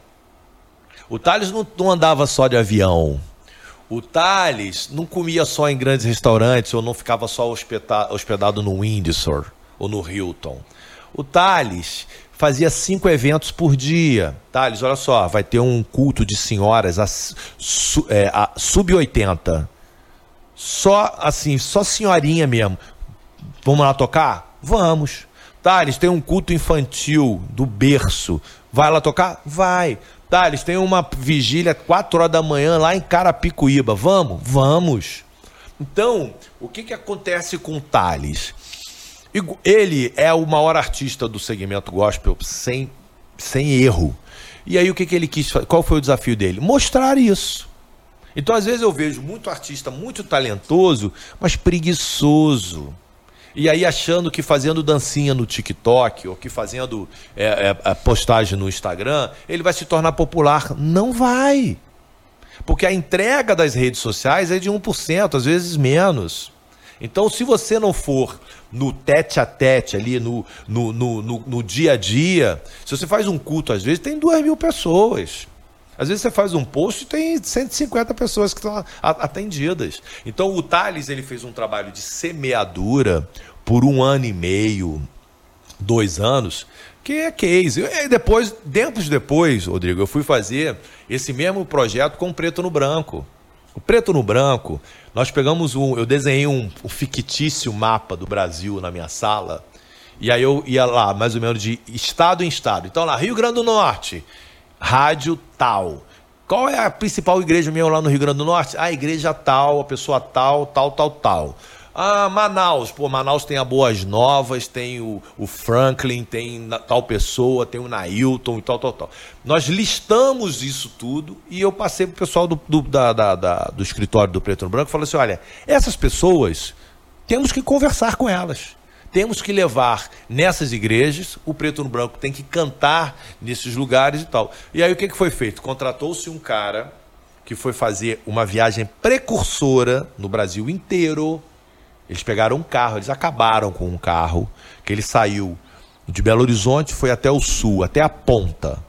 O Thales não, não andava só de avião. O Thales não comia só em grandes restaurantes ou não ficava só hospeda- hospedado no Windsor ou no Hilton. O Thales fazia cinco eventos por dia. Thales, olha só, vai ter um culto de senhoras a, su, é, a sub oitenta. Só assim, só senhorinha mesmo. Vamos lá tocar? Vamos. Thales, tem um culto infantil do berço. Vai lá tocar? Vai. Thales, tem uma vigília quatro horas da manhã lá em Carapicuíba. Vamos? Vamos. Então, o que, que acontece com o Thales? Ele é o maior artista do segmento gospel sem, sem erro. E aí o que, que ele quis fazer? Qual foi o desafio dele? Mostrar isso. Então, às vezes eu vejo muito artista muito talentoso, mas preguiçoso. E aí achando que fazendo dancinha no TikTok ou que fazendo é, é, postagem no Instagram, ele vai se tornar popular. Não vai. Porque a entrega das redes sociais é de um por cento, às vezes menos. Então, se você não for no tete-a-tete ali, no, no, no, no, no dia a dia, se você faz um culto, às vezes tem duas mil pessoas. Às vezes você faz um post e tem cento e cinquenta pessoas que estão atendidas. Então o Thales, ele fez um trabalho de semeadura por um ano e meio, dois anos, que é case. E depois, tempos depois, Rodrigo, eu fui fazer esse mesmo projeto com o Preto no Branco. O Preto no Branco, nós pegamos um... Eu desenhei um, um fictício mapa do Brasil na minha sala. E aí eu ia lá, mais ou menos, de estado em estado. Então lá, Rio Grande do Norte... Rádio tal. Qual é a principal igreja minha lá no Rio Grande do Norte? A igreja tal, a pessoa tal, tal, tal, tal. Ah, Manaus. Pô, Manaus tem a Boas Novas, tem o, o Franklin, tem na, tal pessoa, tem o Nailton e tal, tal, tal. Nós listamos isso tudo e eu passei pro pessoal do, do, da, da, da, do escritório do Preto no Branco e falei assim, olha, essas pessoas, temos que conversar com elas. Temos que levar nessas igrejas, o Preto no Branco tem que cantar nesses lugares e tal. E aí o que, que foi feito? Contratou-se um cara que foi fazer uma viagem precursora no Brasil inteiro. Eles pegaram um carro, eles acabaram com um carro, que ele saiu de Belo Horizonte, foi até o sul, até a ponta.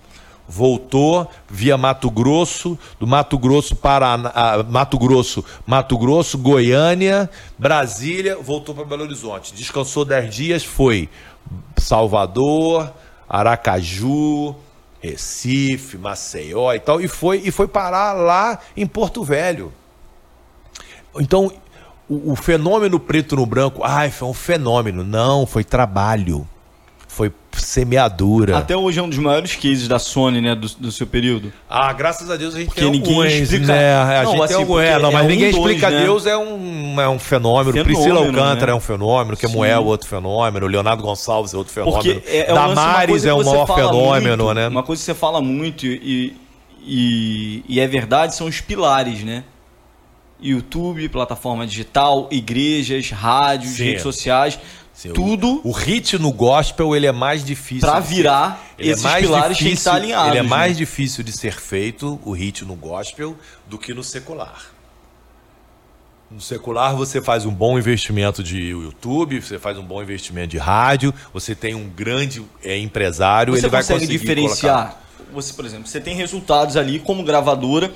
Voltou via Mato Grosso, do Mato Grosso Paraná, Mato Grosso, Mato Grosso, Goiânia, Brasília, voltou para Belo Horizonte. Descansou dez dias, foi Salvador, Aracaju, Recife, Maceió e tal, e foi, e foi parar lá em Porto Velho. Então, o, o fenômeno Preto no Branco, ai, foi um fenômeno. Não, foi trabalho. Foi semeadura. Até hoje é um dos maiores cases da Sony, né? Do, do seu período. Ah, graças a Deus a gente porque tem ninguém alguns, explica. Né? A não, gente assim, tem alguns, é, não, mas é um ninguém dois, explica. Né? Deus é um, é um fenômeno. fenômeno. Priscila Alcântara, né? É um fenômeno. Kemuel é outro fenômeno. Leonardo Gonçalves é outro fenômeno. É, é Damares é o maior fenômeno, muito, né? Uma coisa que você fala muito e, e, e é verdade são os pilares, né? YouTube, plataforma digital, igrejas, rádios, sim, redes sociais... Tudo. O, o hit no gospel, ele é mais difícil. Para virar esses é pilares difícil, tem que estar alinhados. Ele é mais, né, difícil de ser feito, o hit no gospel, do que no secular. No secular, você faz um bom investimento de YouTube, você faz um bom investimento de rádio, você tem um grande é, empresário, você ele vai conseguir diferenciar. Colocar... Você, por exemplo, você tem resultados ali como gravadora,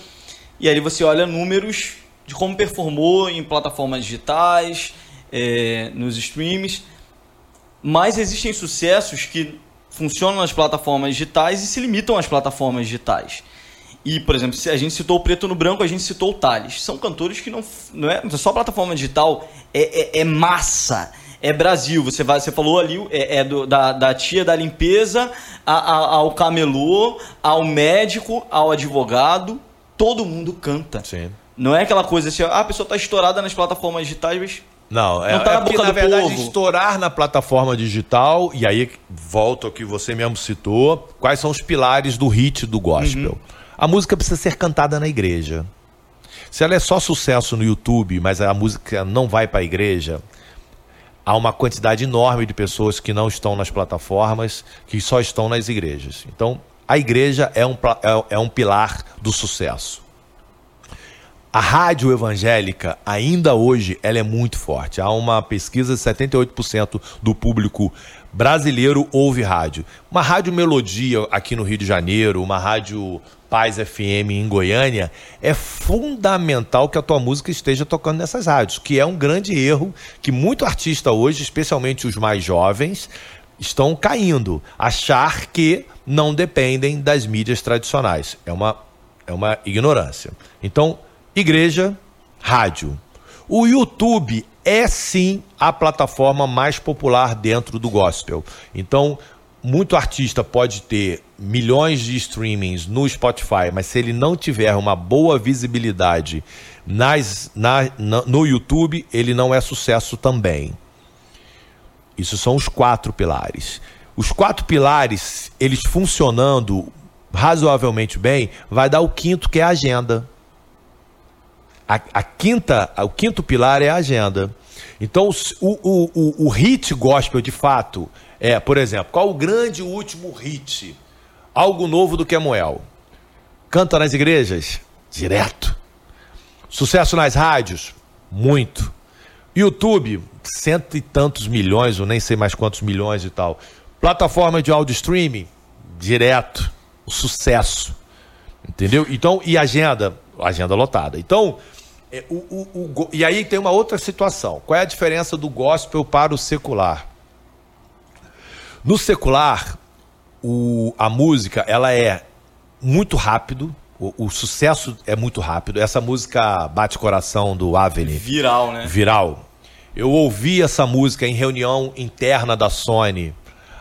e aí você olha números de como performou em plataformas digitais, é, nos streams... Mas existem sucessos que funcionam nas plataformas digitais e se limitam às plataformas digitais. E, por exemplo, se a gente citou o Preto no Branco, a gente citou o Thales. São cantores que não, não é só plataforma digital, é, é, é massa, é Brasil. Você, vai, você falou ali, é, é do, da, da tia da limpeza a, a, ao camelô, ao médico, ao advogado. Todo mundo canta. Sim. Não é aquela coisa assim, ah, a pessoa está estourada nas plataformas digitais, mas... Não, é, não tá na é porque, boca na do verdade, povo. Estourar na plataforma digital, e aí volta ao que você mesmo citou, quais são os pilares do hit do gospel. Uhum. A música precisa ser cantada na igreja. Se ela é só sucesso no YouTube, mas a música não vai para a igreja, há uma quantidade enorme de pessoas que não estão nas plataformas, que só estão nas igrejas. Então, a igreja é um, é um pilar do sucesso. A rádio evangélica, ainda hoje, ela é muito forte. Há uma pesquisa de setenta e oito por cento do público brasileiro ouve rádio. Uma rádio Melodia aqui no Rio de Janeiro, uma rádio Paz F M em Goiânia, é fundamental que a tua música esteja tocando nessas rádios, que é um grande erro que muito artista hoje, especialmente os mais jovens, estão caindo, achar que não dependem das mídias tradicionais. É uma, é uma ignorância. Então, igreja, rádio. O YouTube é sim a plataforma mais popular dentro do gospel. Então, muito artista pode ter milhões de streamings no Spotify, mas se ele não tiver uma boa visibilidade nas, na, na, no YouTube, ele não é sucesso também. Isso são os quatro pilares. Os quatro pilares, eles funcionando razoavelmente bem, vai dar o quinto, que é a agenda. A, a quinta, o quinto pilar é a agenda. Então, o, o, o, o hit gospel, de fato, é, por exemplo, qual o grande último hit? Algo Novo do Kemuel. Canta nas igrejas? Direto. Sucesso nas rádios? Muito. YouTube? Cento e tantos milhões, ou nem sei mais quantos milhões e tal. Plataforma de áudio streaming? Direto. Sucesso. Entendeu? Então, e agenda? Agenda lotada. Então... O, o, o, e aí tem uma outra situação. Qual é a diferença do gospel para o secular? No secular, o, a música, ela é muito rápido, o, o sucesso é muito rápido. Essa música Bate Coração, do Avni. Viral, né? Viral. Eu ouvi essa música em reunião interna da Sony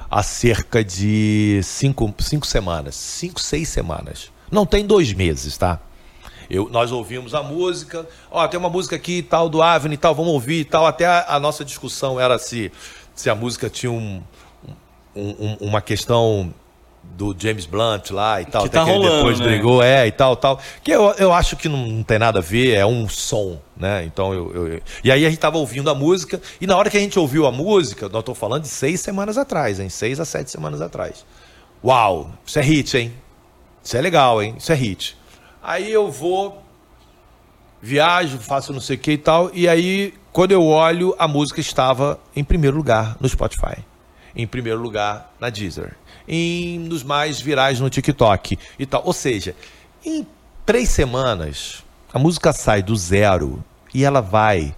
há cerca de cinco, cinco semanas, cinco, seis semanas. Não tem dois meses, tá? Eu, nós ouvimos a música, ó, tem uma música aqui e tal, do Avni e tal, vamos ouvir e tal. Até a, a nossa discussão era se, se a música tinha um, um, uma questão do James Blunt lá e tal. Que até tá que rolando, ele depois, né? Brigou, é, e tal, tal. Que eu, eu acho que não, não tem nada a ver, é um som, né? Então eu, eu, eu... E aí a gente tava ouvindo a música, e na hora que a gente ouviu a música, nós tô falando de seis semanas atrás, hein? Seis a sete semanas atrás. Uau, isso é hit, hein? Isso é legal, hein? Isso é hit. Aí eu vou, viajo, faço não sei o que e tal, e aí, quando eu olho, a música estava em primeiro lugar no Spotify, em primeiro lugar na Deezer, em, nos mais virais no TikTok e tal. Ou seja, em três semanas, a música sai do zero e ela vai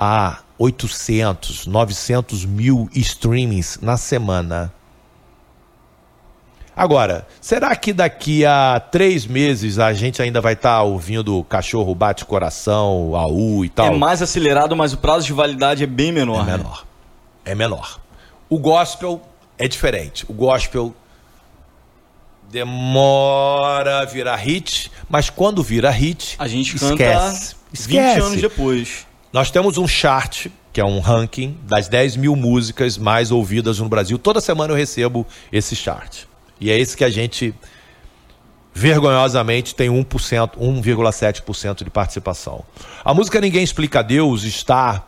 a oitocentos, novecentos mil streamings na semana. Agora, será que daqui a três meses a gente ainda vai estar tá ouvindo Cachorro Bate Coração, A U e tal? É mais acelerado, mas o prazo de validade é bem menor. É menor. Né? É menor. O gospel é diferente. O gospel demora a virar hit, mas quando vira hit, a gente esquece. Canta esquece. vinte anos depois. Nós temos um chart, que é um ranking das dez mil músicas mais ouvidas no Brasil. Toda semana eu recebo esse chart. E é isso que a gente, vergonhosamente, tem um por cento, um vírgula sete por cento de participação. A música Ninguém Explica Deus está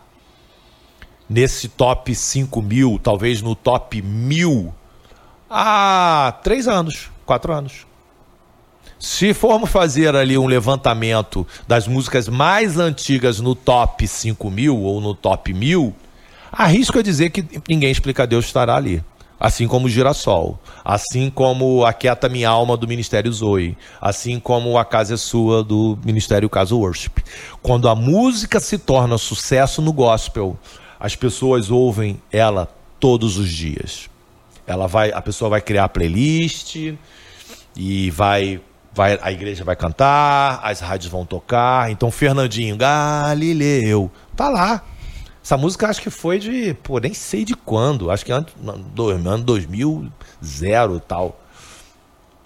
nesse top cinco mil, talvez no top mil, há três anos, quatro anos. Se formos fazer ali um levantamento das músicas mais antigas no top cinco mil ou no top mil, arrisco a dizer que Ninguém Explica Deus estará ali. Assim como o Girassol, assim como Aquieta Minha Alma, do Ministério Zoe, assim como A Casa é Sua, do Ministério Caso Worship. Quando a música se torna sucesso no gospel, as pessoas ouvem ela todos os dias. Ela vai, a pessoa vai criar playlist e vai, vai, a igreja vai cantar, as rádios vão tocar. Então, Fernandinho, Galileu, tá lá. Essa música acho que foi de, pô, nem sei de quando, acho que ano, ano dois mil, zero e tal.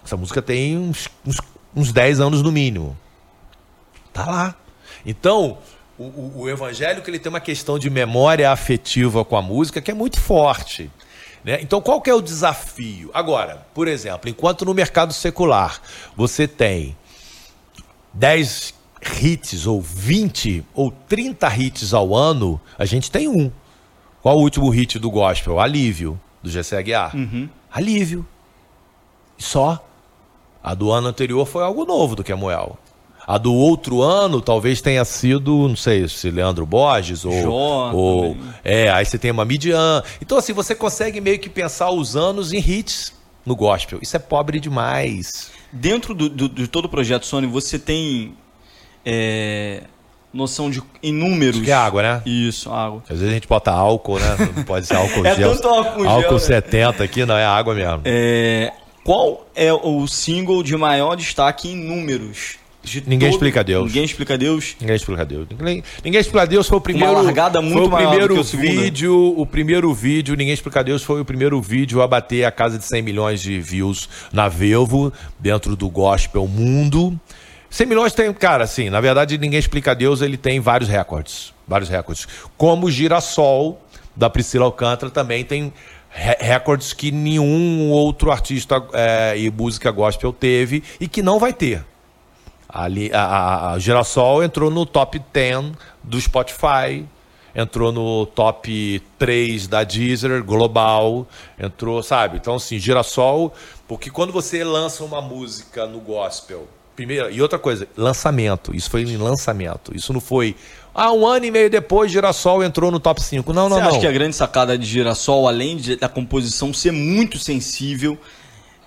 Essa música tem uns, uns, uns dez anos no mínimo. Tá lá. Então, o, o, o evangélico, ele tem uma questão de memória afetiva com a música que é muito forte. Né? Então, qual que é o desafio? Agora, por exemplo, enquanto no mercado secular você tem dez hits ou vinte ou trinta hits ao ano, a gente tem um. Qual o último hit do gospel? Alívio, do G C Aguiar. Uhum. Alívio. E só. A do ano anterior foi algo novo do Kemuel. A do outro ano talvez tenha sido, não sei, se Leandro Borges ou... Jô, ou é, aí você tem uma Midian. Então assim, você consegue meio que pensar os anos em hits no gospel. Isso é pobre demais. Dentro do, do, de todo o projeto Sony, você tem... É... noção de inúmeros. Isso que é água, né? Isso, água. Às vezes a gente bota álcool, né? Não pode ser álcool é gel. É tanto álcool gel. Álcool setenta, né? Aqui, não, é água mesmo. É... Qual é o single de maior destaque em números? De ninguém todo... explica Deus. Ninguém explica Deus. Ninguém explica Deus. Ninguém, ninguém explica Deus foi o primeiro. Uma largada muito foi o maior primeiro do que o vídeo, o primeiro vídeo. Ninguém explica Deus foi o primeiro vídeo a bater a casa de cem milhões de views na Vevo, dentro do gospel mundo. cem milhões tem, cara, assim, na verdade ninguém explica Deus, ele tem vários recordes, vários recordes. Como o Girassol, da Priscila Alcântara, também tem re- recordes que nenhum outro artista é, e música gospel teve e que não vai ter. Ali, a, a, a Girassol entrou no top dez do Spotify, entrou no top três da Deezer, global, entrou, sabe? Então, assim, Girassol, porque quando você lança uma música no gospel... Primeiro, e outra coisa, lançamento. Isso foi em lançamento. Isso não foi... Ah, um ano e meio depois, Girassol entrou no top cinco. Não, não, não. Você acha que a grande sacada de Girassol, além de, da composição ser muito sensível,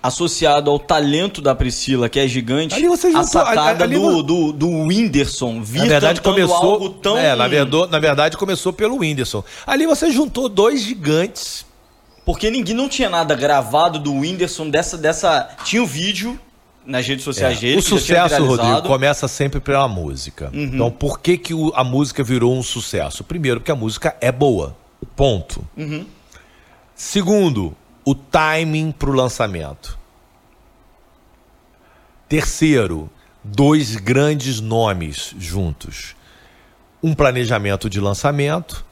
associado ao talento da Priscila, que é gigante, ali você juntou, a sacada ali, ali do, do, do Whindersson, vir na verdade, começou, algo tão... É, na, verdade, na verdade, começou pelo Whindersson. Ali você juntou dois gigantes. Porque ninguém não tinha nada gravado do Whindersson, dessa... dessa... Tinha o um vídeo... nas redes sociais é. dele. O sucesso, Rodrigo, começa sempre pela música. Uhum. Então, por que, que a música virou um sucesso? Primeiro, porque a música é boa. Ponto. Uhum. Segundo, o timing pro lançamento. Terceiro, dois grandes nomes juntos. Um planejamento de lançamento...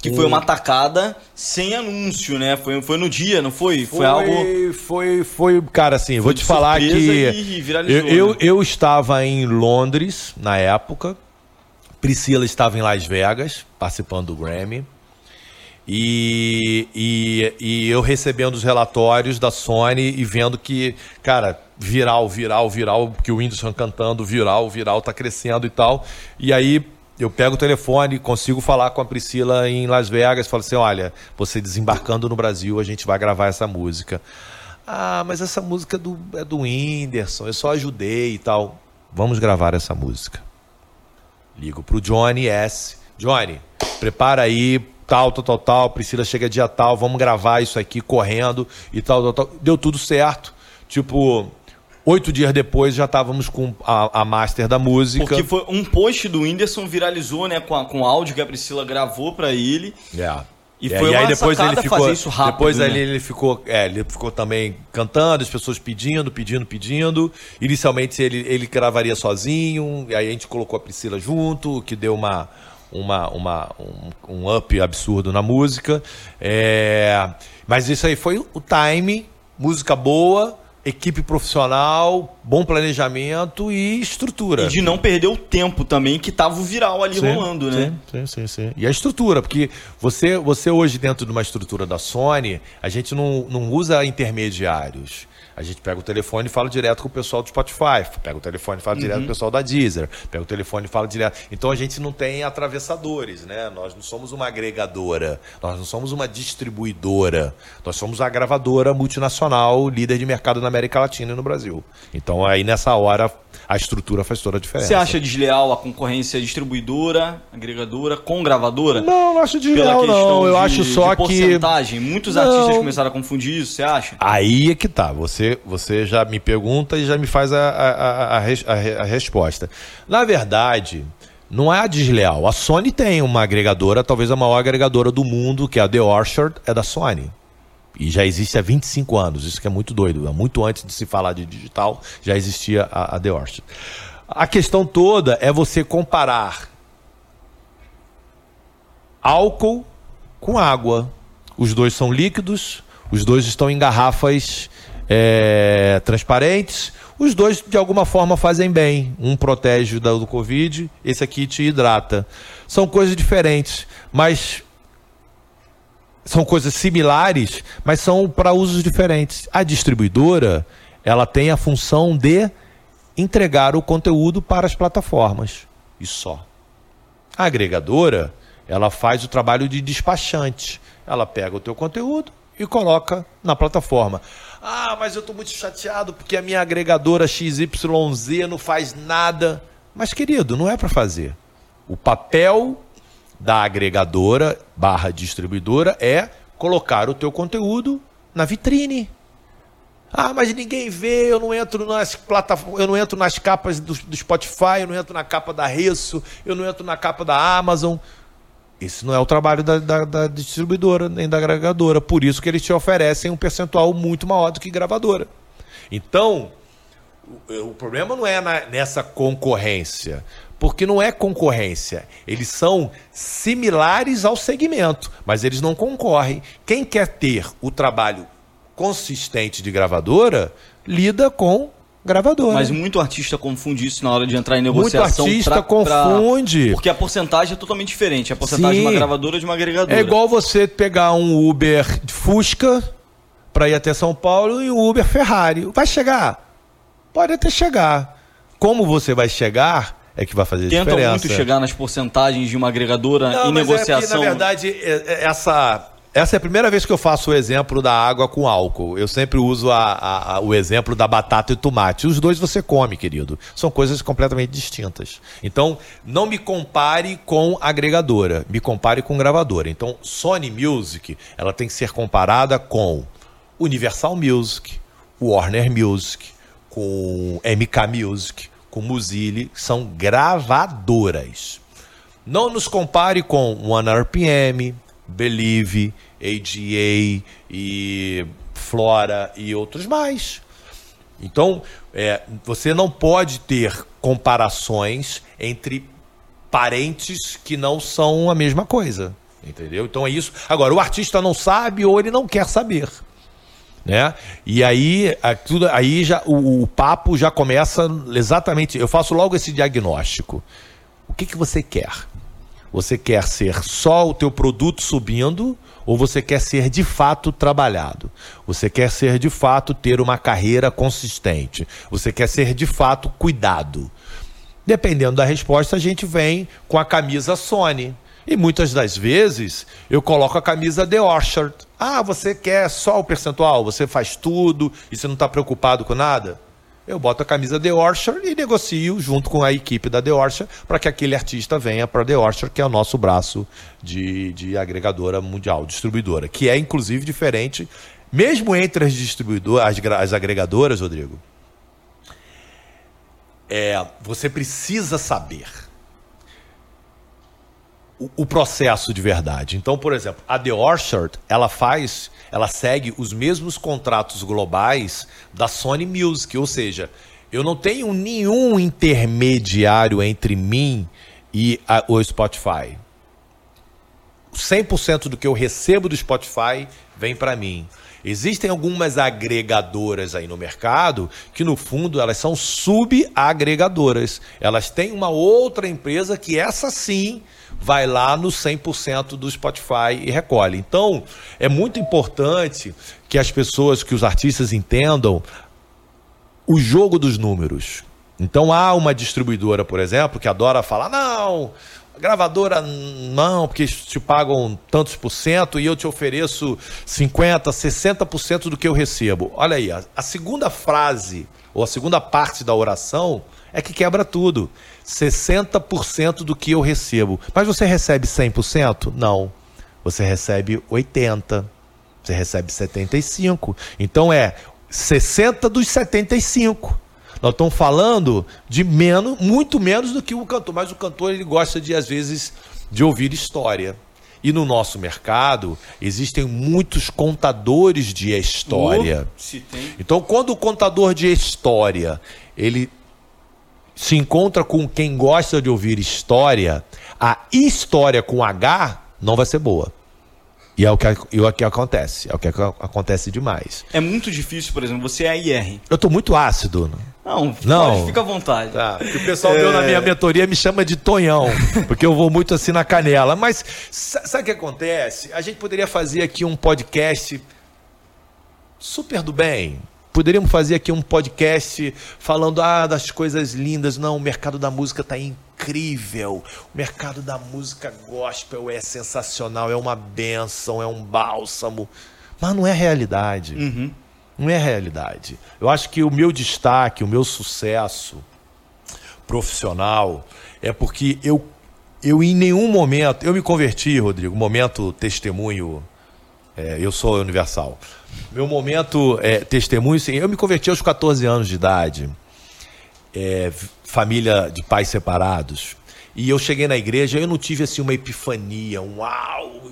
Que foi uma atacada sem anúncio, né? Foi, foi no dia, não foi? Foi, foi algo... Foi, foi, cara, assim, foi vou te falar que... E viralizou, eu, né? eu, eu estava em Londres, na época. Priscila estava em Las Vegas, participando do Grammy. E, e, e eu recebendo os relatórios da Sony e vendo que, cara, viral, viral, viral, que o Whindersson cantando, viral, viral, tá crescendo e tal. E aí... Eu pego o telefone, consigo falar com a Priscila em Las Vegas, falo assim, olha, você desembarcando no Brasil, a gente vai gravar essa música. Ah, mas essa música é do, é do Whindersson, eu só ajudei e tal. Vamos gravar essa música. Ligo pro Johnny S. Johnny, prepara aí, tal, tal, tal, tal, Priscila chega dia tal, vamos gravar isso aqui correndo e tal, tal, tal. Deu tudo certo, tipo... Oito dias depois já estávamos com a, a master da música. Porque foi um post do Whindersson viralizou, né? Com, a, com o áudio que a Priscila gravou para ele. É. E foi é, uma e aí depois ele ficou, fazer isso rápido. Depois né? ali ele ficou, é, ele ficou também cantando, as pessoas pedindo, pedindo, pedindo. Inicialmente ele, ele gravaria sozinho. E aí a gente colocou a Priscila junto, que deu uma, uma, uma, um, um up absurdo na música. É, mas isso aí foi o time, música boa. Equipe profissional, bom planejamento e estrutura. E de não perder o tempo também que estava o viral ali sim, rolando, sim, né? Sim, sim, sim. E a estrutura, porque você, você hoje dentro de uma estrutura da Sony, a gente não, não usa intermediários. A gente pega o telefone e fala direto com o pessoal do Spotify, pega o telefone e fala uhum. direto com o pessoal da Deezer, pega o telefone e fala direto... Então a gente não tem atravessadores, né? Nós não somos uma agregadora, nós não somos uma distribuidora, nós somos a gravadora multinacional, líder de mercado na América Latina e no Brasil. Então aí nessa hora a estrutura faz toda a diferença. Você acha desleal a concorrência distribuidora, agregadora com gravadora? Não, não acho desleal não, eu de, acho só de porcentagem. que... porcentagem, muitos não. artistas começaram a confundir isso, você acha? Aí é que tá, você... Você já me pergunta e já me faz a, a, a, a, a resposta. Na verdade, não é desleal. A Sony tem uma agregadora, talvez a maior agregadora do mundo, que é a The Orchard, é da Sony. E já existe há vinte e cinco anos, isso que é muito doido. É muito antes de se falar de digital, já existia a, a The Orchard. A questão toda é você comparar álcool com água. Os dois são líquidos, os dois estão em garrafas... É, transparentes, os dois de alguma forma fazem bem, um protege do Covid, esse aqui te hidrata, são coisas diferentes, mas são coisas similares, mas são para usos diferentes. A distribuidora, ela tem a função de entregar o conteúdo para as plataformas, e só. A agregadora, ela faz o trabalho de despachante. Ela pega o teu conteúdo e coloca na plataforma. Ah, mas eu estou muito chateado porque a minha agregadora X Y Z não faz nada. Mas, querido, não é para fazer. O papel da agregadora barra distribuidora é colocar o teu conteúdo na vitrine. Ah, mas ninguém vê, eu não entro nas plataformas, eu não entro nas capas do, do Spotify, eu não entro na capa da Resso, eu não entro na capa da Amazon. Esse não é o trabalho da, da, da distribuidora nem da agregadora. Por isso que eles te oferecem um percentual muito maior do que gravadora. Então, o, o problema não é na, nessa concorrência, porque não é concorrência. Eles são similares ao segmento, mas eles não concorrem. Quem quer ter o trabalho consistente de gravadora, lida com gravadora. Mas muito artista confunde isso na hora de entrar em negociação. Muito artista pra, confunde. Pra... Porque a porcentagem é totalmente diferente. A porcentagem Sim. de uma gravadora e de uma agregadora. É igual você pegar um Uber Fusca para ir até São Paulo e um Uber Ferrari. Vai chegar? Pode até chegar. Como você vai chegar é que vai fazer Tentam diferença. Tentam muito chegar nas porcentagens de uma agregadora Não, em mas negociação. É porque, na verdade, essa... Essa é a primeira vez que eu faço o exemplo da água com álcool. Eu sempre uso a, a, a, o exemplo da batata e tomate. Os dois você come, querido. São coisas completamente distintas. Então, não me compare com agregadora. Me compare com gravadora. Então, Sony Music, ela tem que ser comparada com Universal Music, Warner Music, com M K Music, com Muzile. São gravadoras. Não nos compare com OneRPM, Believe, A G A e Flora e outros mais. Então, é, você não pode ter comparações entre parentes que não são a mesma coisa, entendeu? Então é isso. Agora, o artista não sabe ou ele não quer saber, né? E aí, a, tudo, aí já, o, o papo já começa exatamente. Eu faço logo esse diagnóstico. O que que você quer? Você quer ser só o teu produto subindo ou você quer ser de fato trabalhado? Você quer ser de fato ter uma carreira consistente? Você quer ser de fato cuidado? Dependendo da resposta, a gente vem com a camisa Sony. E muitas das vezes eu coloco a camisa The Orchard. Ah, você quer só o percentual? Você faz tudo e você não está preocupado com nada? Eu boto a camisa The Orchard e negocio junto com a equipe da The Orchard para que aquele artista venha para The Orchard, que é o nosso braço de, de agregadora mundial, distribuidora, que é inclusive diferente, mesmo entre as distribuidoras, as, as agregadoras, Rodrigo. É, você precisa saber o, o processo de verdade. Então, por exemplo, a The Orchard, ela faz... ela segue os mesmos contratos globais da Sony Music, ou seja, eu não tenho nenhum intermediário entre mim e a, o Spotify. cem por cento do que eu recebo do Spotify vem para mim. Existem algumas agregadoras aí no mercado que, no fundo, elas são subagregadoras. Elas têm uma outra empresa que, essa sim, vai lá no cem por cento do Spotify e recolhe. Então, é muito importante que as pessoas, que os artistas entendam o jogo dos números. Então, há uma distribuidora, por exemplo, que adora falar, não... gravadora não, porque te pagam tantos por cento e eu te ofereço cinquenta, sessenta por cento do que eu recebo. Olha aí, a, a segunda frase ou a segunda parte da oração é que quebra tudo. sessenta por cento do que eu recebo. Mas você recebe cem por cento? Não. Você recebe oitenta por cento. Você recebe setenta e cinco por cento. Então é sessenta por cento dos setenta e cinco por cento. Nós estamos falando de menos, muito menos do que o cantor, mas o cantor ele gosta de, às vezes, de ouvir história. E no nosso mercado, existem muitos contadores de história. Uh, se tem. Então, quando o contador de história, ele se encontra com quem gosta de ouvir história, a história com H não vai ser boa. E é o que, e é o que acontece. É o que acontece demais. É muito difícil, por exemplo, você é I R. Eu tô muito ácido. Não, não. Pode, fica à vontade. Tá, porque o pessoal é... deu na minha mentoria me chama de Tonhão, porque eu vou muito assim na canela. Mas sabe o que acontece? A gente poderia fazer aqui um podcast super do bem. Poderíamos fazer aqui um podcast falando ah, das coisas lindas. Não, o mercado da música tá incrível. Incrível, o mercado da música gospel é sensacional, é uma bênção, é um bálsamo, mas não é realidade, uhum. não é realidade. Eu acho que o meu destaque, o meu sucesso profissional é porque eu, eu em nenhum momento, eu me converti, Rodrigo, momento testemunho, é, eu sou universal, meu momento é, testemunho, sim, eu me converti aos catorze anos de idade. É, família de pais separados. E eu cheguei na igreja, eu não tive assim uma epifania, um uau,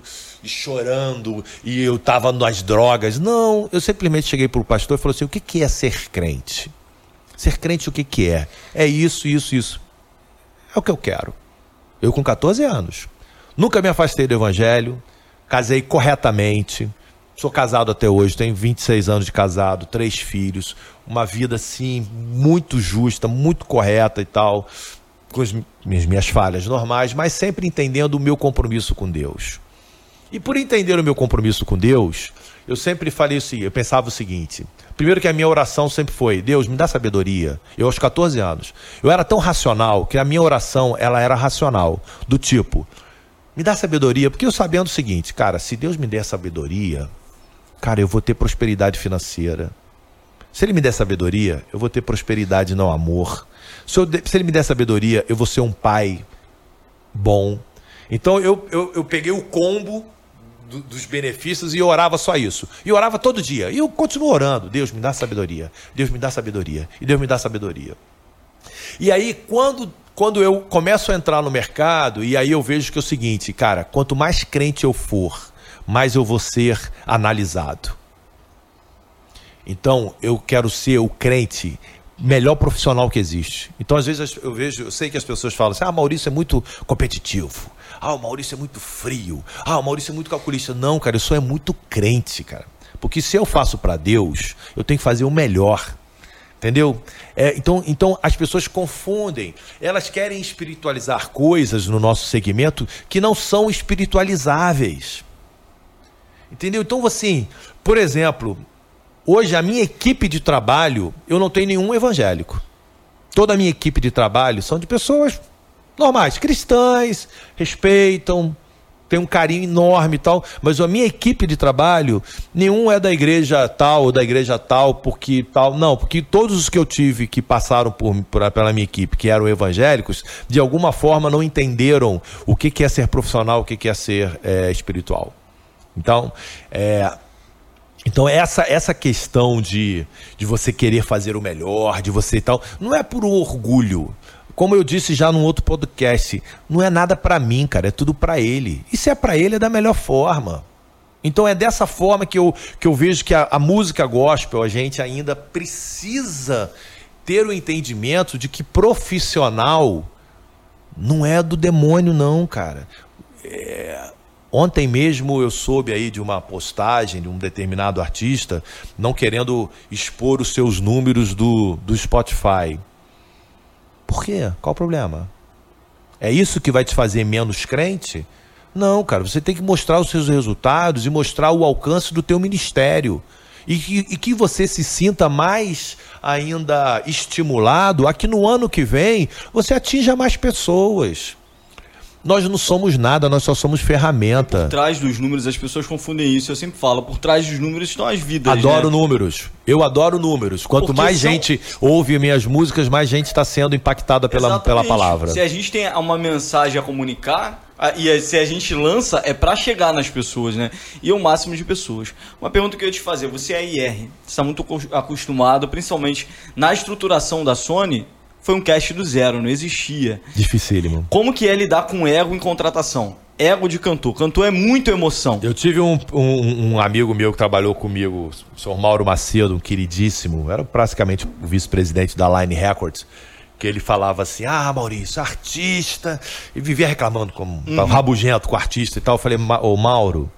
e chorando, e eu tava nas drogas. Não, eu simplesmente cheguei pro pastor e falei assim, o que que é ser crente? Ser crente o que que é? É isso, isso, isso. É o que eu quero. Eu com catorze anos. Nunca me afastei do evangelho, casei corretamente, sou casado até hoje, tenho vinte e seis anos de casado, três filhos, uma vida assim, muito justa, muito correta e tal, com as minhas falhas normais, mas sempre entendendo o meu compromisso com Deus. E por entender o meu compromisso com Deus, eu sempre falei assim, eu pensava o seguinte, primeiro que a minha oração sempre foi, Deus me dá sabedoria, eu aos catorze anos, eu era tão racional que a minha oração, ela era racional, do tipo, me dá sabedoria, porque eu sabendo o seguinte, cara, se Deus me der sabedoria, cara, eu vou ter prosperidade financeira. Se ele me der sabedoria, eu vou ter prosperidade, não amor. Se, eu de... Se ele me der sabedoria, eu vou ser um pai bom. Então, eu, eu, eu peguei o combo do, dos benefícios e orava só isso. E orava todo dia. E eu continuo orando. Deus me dá sabedoria. Deus me dá sabedoria. E Deus me dá sabedoria. E aí, quando, quando eu começo a entrar no mercado, e aí eu vejo que é o seguinte, cara, quanto mais crente eu for, mas eu vou ser analisado. Então, eu quero ser o crente melhor profissional que existe. Então, às vezes, eu vejo, eu sei que as pessoas falam assim, ah, o Maurício é muito competitivo, ah, o Maurício é muito frio, ah, o Maurício é muito calculista. Não, cara, eu sou é muito crente, cara. Porque se eu faço para Deus, eu tenho que fazer o melhor. Entendeu? É, então, então, as pessoas confundem. Elas querem espiritualizar coisas no nosso segmento que não são espiritualizáveis. Entendeu? Então, assim, por exemplo, hoje a minha equipe de trabalho, eu não tenho nenhum evangélico. Toda a minha equipe de trabalho são de pessoas normais, cristãs, respeitam, têm um carinho enorme e tal, mas a minha equipe de trabalho, nenhum é da igreja tal ou da igreja tal, porque tal, não, porque todos os que eu tive que passaram por, por, pela minha equipe, que eram evangélicos, de alguma forma não entenderam o que, que é ser profissional, o que, que é ser é, espiritual. Então, é, então essa, essa questão de, de você querer fazer o melhor, de você e tal, não é por orgulho. Como eu disse já num outro podcast, não é nada pra mim, cara, é tudo pra ele. E se é pra ele, é da melhor forma. Então é dessa forma que eu, que eu vejo que a, a música gospel, a gente ainda precisa ter o entendimento de que profissional não é do demônio não, cara. É... Ontem mesmo eu soube aí de uma postagem de um determinado artista não querendo expor os seus números do, do Spotify. Por quê? Qual o problema? É isso que vai te fazer menos crente? Não, cara, você tem que mostrar os seus resultados e mostrar o alcance do teu ministério. E que, e que você se sinta mais ainda estimulado a que no ano que vem você atinja mais pessoas. Nós não somos nada, nós só somos ferramenta. Por trás dos números, as pessoas confundem isso. Eu sempre falo, por trás dos números estão as vidas. Adoro né? números. Eu adoro números. Quanto Porque mais são... gente ouve minhas músicas, mais gente está sendo impactada pela, pela palavra. Se a gente tem uma mensagem a comunicar... E se a gente lança, é pra chegar nas pessoas, né? E o máximo de pessoas. Uma pergunta que eu ia te fazer. Você é I R, você está muito acostumado, principalmente na estruturação da Sony... Foi um cast do zero, não existia. Dificílimo. Como que é lidar com ego em contratação? Ego de cantor. Cantor é muito emoção. Eu tive um, um, um amigo meu que trabalhou comigo, o senhor Mauro Macedo, um queridíssimo, era praticamente o vice-presidente da Line Records, que ele falava assim, ah, Maurício, artista, e vivia reclamando como uhum. rabugento com o artista e tal. Eu falei, ô Mauro,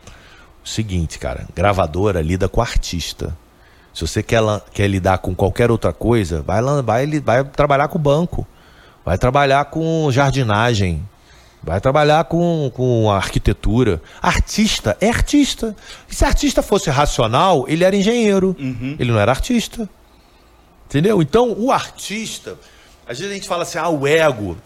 seguinte, cara, gravadora lida com artista. Se você quer, quer lidar com qualquer outra coisa, vai, vai, vai trabalhar com banco, vai trabalhar com jardinagem, vai trabalhar com, com arquitetura. Artista é artista. E se artista fosse racional, ele era engenheiro. Uhum. Ele não era artista. Entendeu? Então, o artista... Às vezes a gente fala assim, ah, o ego.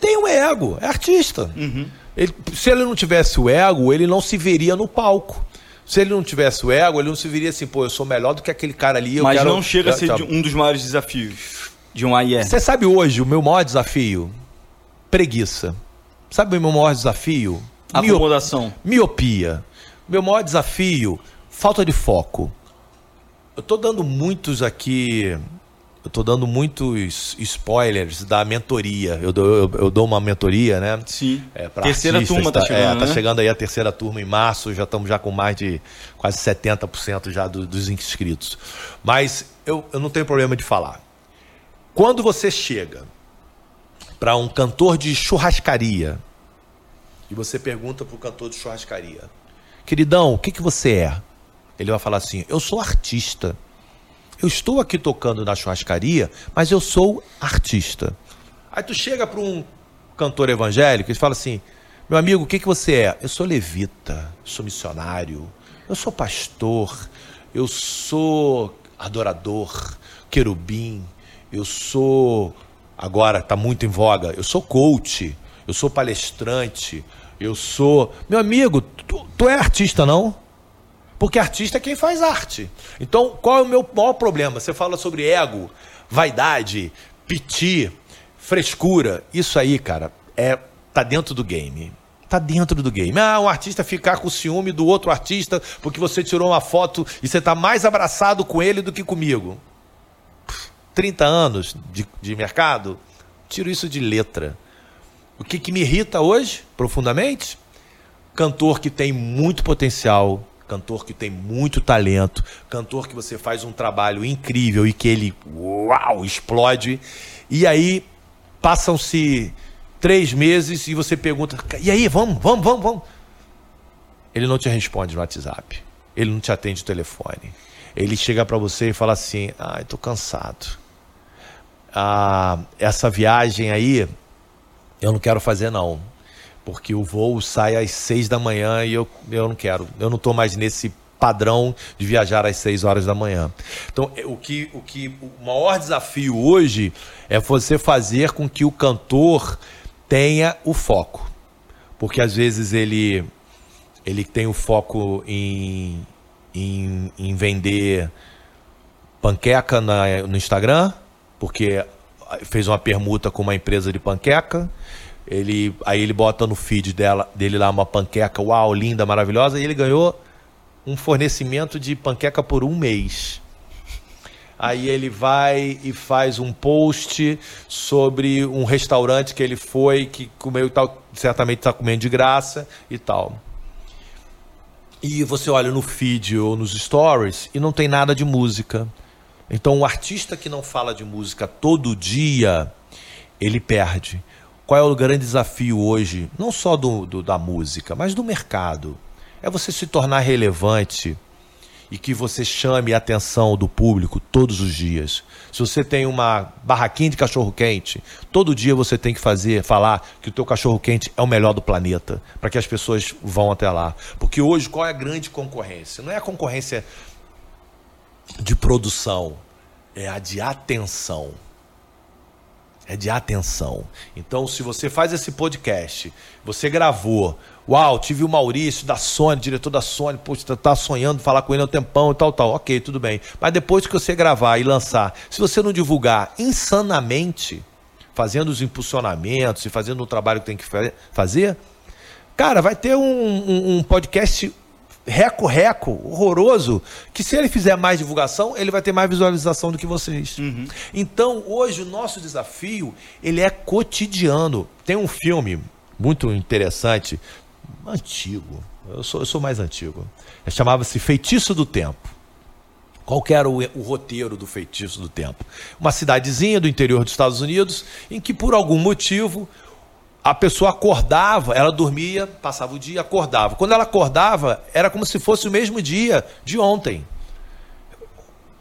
Tem um ego, é artista. Uhum. Ele, se ele não tivesse o ego, ele não se veria no palco. Se ele não tivesse o ego, ele não se veria assim, pô, eu sou melhor do que aquele cara ali. Eu Mas quero... não chega eu, a ser tá... um dos maiores desafios de um A I E. Você sabe hoje o meu maior desafio? Preguiça. Sabe o meu maior desafio? Acomodação. Miopia. Meu maior desafio, falta de foco. Eu tô dando muitos aqui... Eu tô dando muitos spoilers da mentoria. Eu dou, eu, eu dou uma mentoria, né? Sim. É, terceira artistas, turma tá, tá chegando, é, né? Tá chegando aí a terceira turma em março. Já estamos já com mais de quase setenta por cento já do, dos inscritos. Mas eu, eu não tenho problema de falar. Quando você chega... para um cantor de churrascaria, e você pergunta pro cantor de churrascaria, queridão, o que que você é? Ele vai falar assim, eu sou artista, eu estou aqui tocando na churrascaria, mas eu sou artista. Aí tu chega para um cantor evangélico e fala assim, meu amigo, o que que você é? Eu sou levita, eu sou missionário, eu sou pastor, eu sou adorador, querubim, eu sou... Agora está muito em voga. Eu sou coach, eu sou palestrante, eu sou... Meu amigo, tu, tu é artista, não? Porque artista é quem faz arte. Então, qual é o meu maior problema? Você fala sobre ego, vaidade, piti, frescura. Isso aí, cara, é, tá dentro do game. Tá dentro do game. Ah, um artista ficar com ciúme do outro artista porque você tirou uma foto e você tá mais abraçado com ele do que comigo. trinta anos de, de mercado, tiro isso de letra. O que, que me irrita hoje, profundamente? Cantor que tem muito potencial, cantor que tem muito talento, cantor que você faz um trabalho incrível e que ele, uau, explode. E aí, passam-se três meses e você pergunta, e aí, vamos, vamos, vamos, vamos. Ele não te responde no WhatsApp, ele não te atende o telefone. Ele chega para você e fala assim, ah, eu tô cansado. Ah, essa viagem aí, eu não quero fazer não, porque o voo sai às seis da manhã e eu, eu não quero, eu não tô mais nesse padrão de viajar às seis horas da manhã. Então, o que, o que, o maior desafio hoje é você fazer com que o cantor tenha o foco, porque às vezes ele, ele tem o foco em... Em, em vender panqueca na, no Instagram, porque fez uma permuta com uma empresa de panqueca, ele, aí ele bota no feed dela, dele lá uma panqueca, uau, linda, maravilhosa, e ele ganhou um fornecimento de panqueca por um mês. Aí ele vai e faz um post sobre um restaurante que ele foi, que comeu e tal, certamente está comendo de graça e tal. E você olha no feed ou nos stories e não tem nada de música. Então, um artista que não fala de música todo dia, ele perde. Qual é o grande desafio hoje, não só do, do, da música, mas do mercado? É você se tornar relevante e que você chame a atenção do público todos os dias. Se você tem uma barraquinha de cachorro-quente, todo dia você tem que fazer, falar que o teu cachorro-quente é o melhor do planeta, para que as pessoas vão até lá. Porque hoje, qual é a grande concorrência? Não é a concorrência de produção, é a de atenção. É de atenção. Então, se você faz esse podcast, você gravou, uau, tive o Maurício da Sony, diretor da Sony, pô, você tá sonhando falar com ele há um tempão e tal, tal. Ok, tudo bem. Mas depois que você gravar e lançar, se você não divulgar insanamente, fazendo os impulsionamentos e fazendo o trabalho que tem que fazer, cara, vai ter um, um, um podcast reco-reco, horroroso, que se ele fizer mais divulgação, ele vai ter mais visualização do que vocês. Uhum. Então, hoje, o nosso desafio, ele é cotidiano. Tem um filme muito interessante, antigo, eu sou, eu sou mais antigo, chamava-se Feitiço do Tempo. Qual que era o, o roteiro do Feitiço do Tempo? Uma cidadezinha do interior dos Estados Unidos, em que, por algum motivo, a pessoa acordava, ela dormia, passava o dia, acordava. Quando ela acordava, era como se fosse o mesmo dia de ontem.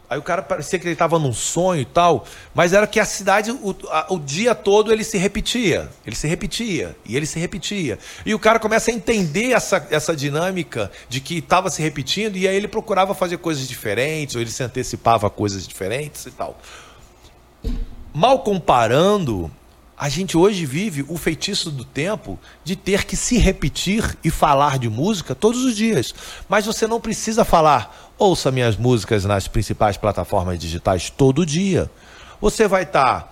Aí o cara parecia que ele estava num sonho e tal, mas era que a cidade, o, a, o dia todo ele se repetia, ele se repetia, e ele se repetia. E o cara começa a entender essa, essa dinâmica de que estava se repetindo, e aí ele procurava fazer coisas diferentes, ou ele se antecipava a coisas diferentes e tal. Mal comparando, a gente hoje vive o feitiço do tempo de ter que se repetir e falar de música todos os dias. Mas você não precisa falar... Ouça minhas músicas nas principais plataformas digitais todo dia. Você vai estar tá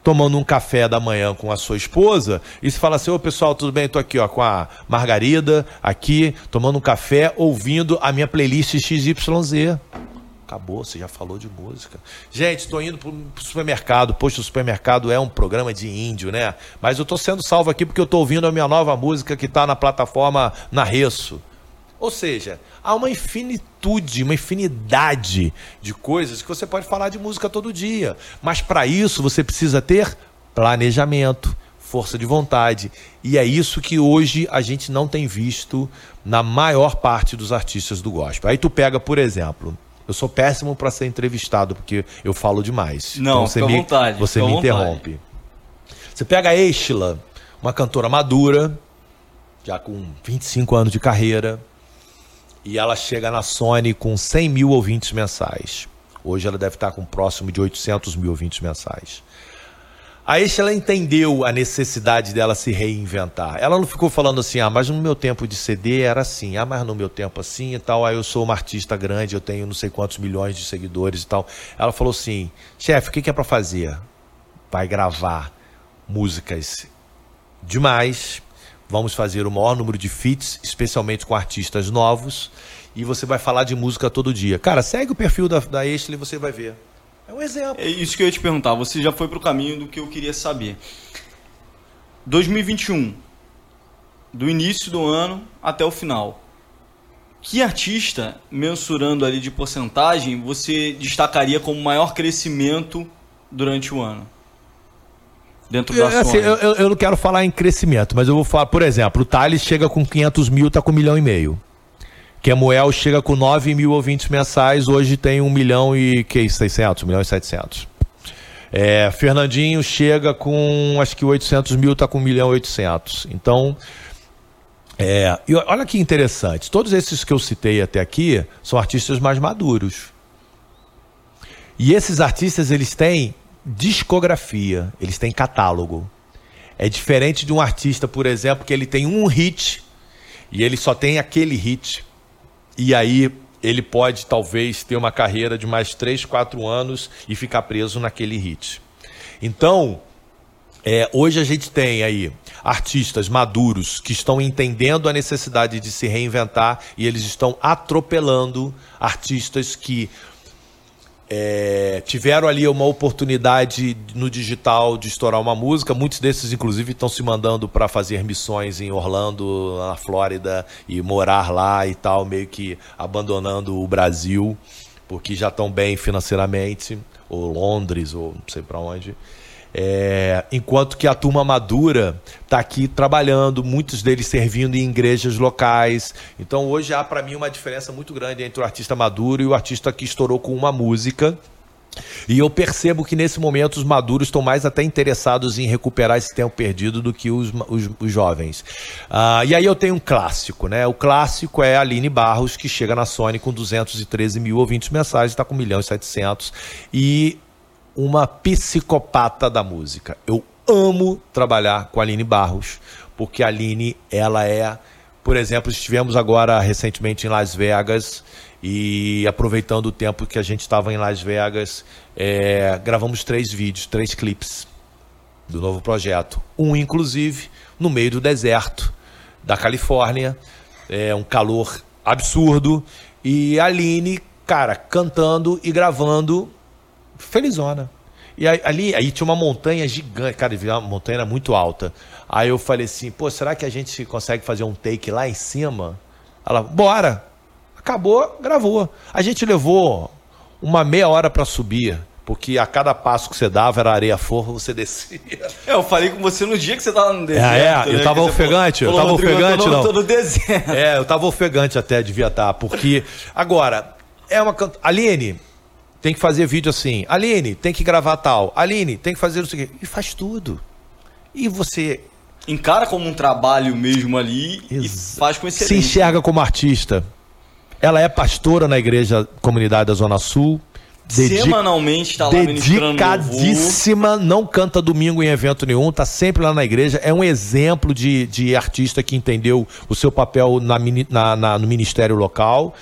tomando um café da manhã com a sua esposa e se fala assim, ô pessoal, tudo bem? Estou aqui ó, com a Margarida, aqui, tomando um café, ouvindo a minha playlist X Y Z. Acabou, você já falou de música. Gente, estou indo para o supermercado. Poxa, o supermercado é um programa de índio, né? Mas eu estou sendo salvo aqui porque eu estou ouvindo a minha nova música que está na plataforma Narreço. Ou seja, há uma infinitude, uma infinidade de coisas que você pode falar de música todo dia. Mas para isso você precisa ter planejamento, força de vontade. E é isso que hoje a gente não tem visto na maior parte dos artistas do gospel. Aí tu pega, por exemplo, eu sou péssimo para ser entrevistado porque eu falo demais. Não, então você me, vontade, você me interrompe. Você pega a Estila, uma cantora madura, já com vinte e cinco anos de carreira. E ela chega na Sony com cem mil ouvintes mensais. Hoje ela deve estar com próximo de oitocentos mil ouvintes mensais. A Estela, ela entendeu a necessidade dela se reinventar. Ela não ficou falando assim, ah, mas no meu tempo de C D era assim, ah, mas no meu tempo assim e tal, aí eu sou uma artista grande, eu tenho não sei quantos milhões de seguidores e tal. Ela falou assim, chefe, o que é para fazer? Vai gravar músicas demais... Vamos fazer o maior número de feats, especialmente com artistas novos. E você vai falar de música todo dia. Cara, segue o perfil da, da Estela e você vai ver. É um exemplo. É isso que eu ia te perguntar. Você já foi pro caminho do que eu queria saber. dois mil e vinte e um. Do início do ano até o final. Que artista, mensurando ali de porcentagem, você destacaria como maior crescimento durante o ano? Dentro da eu, assim, eu, eu não quero falar em crescimento, mas eu vou falar, por exemplo, o Thales chega com quinhentos mil, tá com um milhão e meio. Kemuel chega com nove mil ouvintes mensais, hoje tem um milhão e seiscentos, um milhão e setecentos. É, Fernandinho chega com, acho que oitocentos mil, tá com um milhão e oitocentos. Então, é, e olha que interessante, todos esses que eu citei até aqui são artistas mais maduros. E esses artistas, eles têm... discografia, eles têm catálogo. É diferente de um artista, por exemplo, que ele tem um hit e ele só tem aquele hit. E aí ele pode talvez ter uma carreira de mais três, quatro anos e ficar preso naquele hit. Então, é, hoje a gente tem aí artistas maduros que estão entendendo a necessidade de se reinventar e eles estão atropelando artistas que... É, tiveram ali uma oportunidade no digital de estourar uma música. Muitos desses, inclusive, estão se mandando para fazer missões em Orlando, na Flórida, e morar lá e tal, meio que abandonando o Brasil, porque já estão bem financeiramente, ou Londres, ou não sei para onde. É, enquanto que a turma madura está aqui trabalhando, muitos deles servindo em igrejas locais. Então hoje há para mim uma diferença muito grande entre o artista maduro e o artista que estourou com uma música. E eu percebo que nesse momento os maduros estão mais até interessados em recuperar esse tempo perdido do que os, os, os jovens. Ah, e aí eu tenho um clássico, né? O clássico é a Aline Barros, que chega na Sony com duzentos e treze mil ouvintes mensais, está com um milhão e setecentos. E... uma psicopata da música. Eu amo trabalhar com a Aline Barros, porque a Aline, ela é... Por exemplo, estivemos agora recentemente em Las Vegas e aproveitando o tempo que a gente estava em Las Vegas, é, gravamos três vídeos, três clipes do novo projeto. Um, inclusive, no meio do deserto da Califórnia, é um calor absurdo, e a Aline, cara, cantando e gravando... felizona. E aí, ali, aí tinha uma montanha gigante, cara, uma montanha muito alta. Aí eu falei assim, pô, será que a gente consegue fazer um take lá em cima? Ela, bora! Acabou, gravou. A gente levou uma meia hora para subir, Porque a cada passo que você dava era areia forra, você descia. É, eu falei com você no dia que você tava no deserto. É, é. Né? Eu tava ofegante, falou, eu tava Rodrigo, ofegante, eu tô, não. Tô no deserto. É, eu tava ofegante até, devia estar, porque... Agora, é uma... Canta... Aline, tem que fazer vídeo assim. Aline, tem que gravar tal. Aline, tem que fazer isso aqui. E faz tudo. E você... Encara como um trabalho mesmo ali. Ex- e faz com excelência. Se enxerga como artista. Ela é pastora na igreja Comunidade da Zona Sul. Dedica... Semanalmente está lá ministrando. Dedicadíssima, não canta domingo em evento nenhum, está sempre lá na igreja. É um exemplo de, de artista que entendeu o seu papel na, na, na, no ministério local.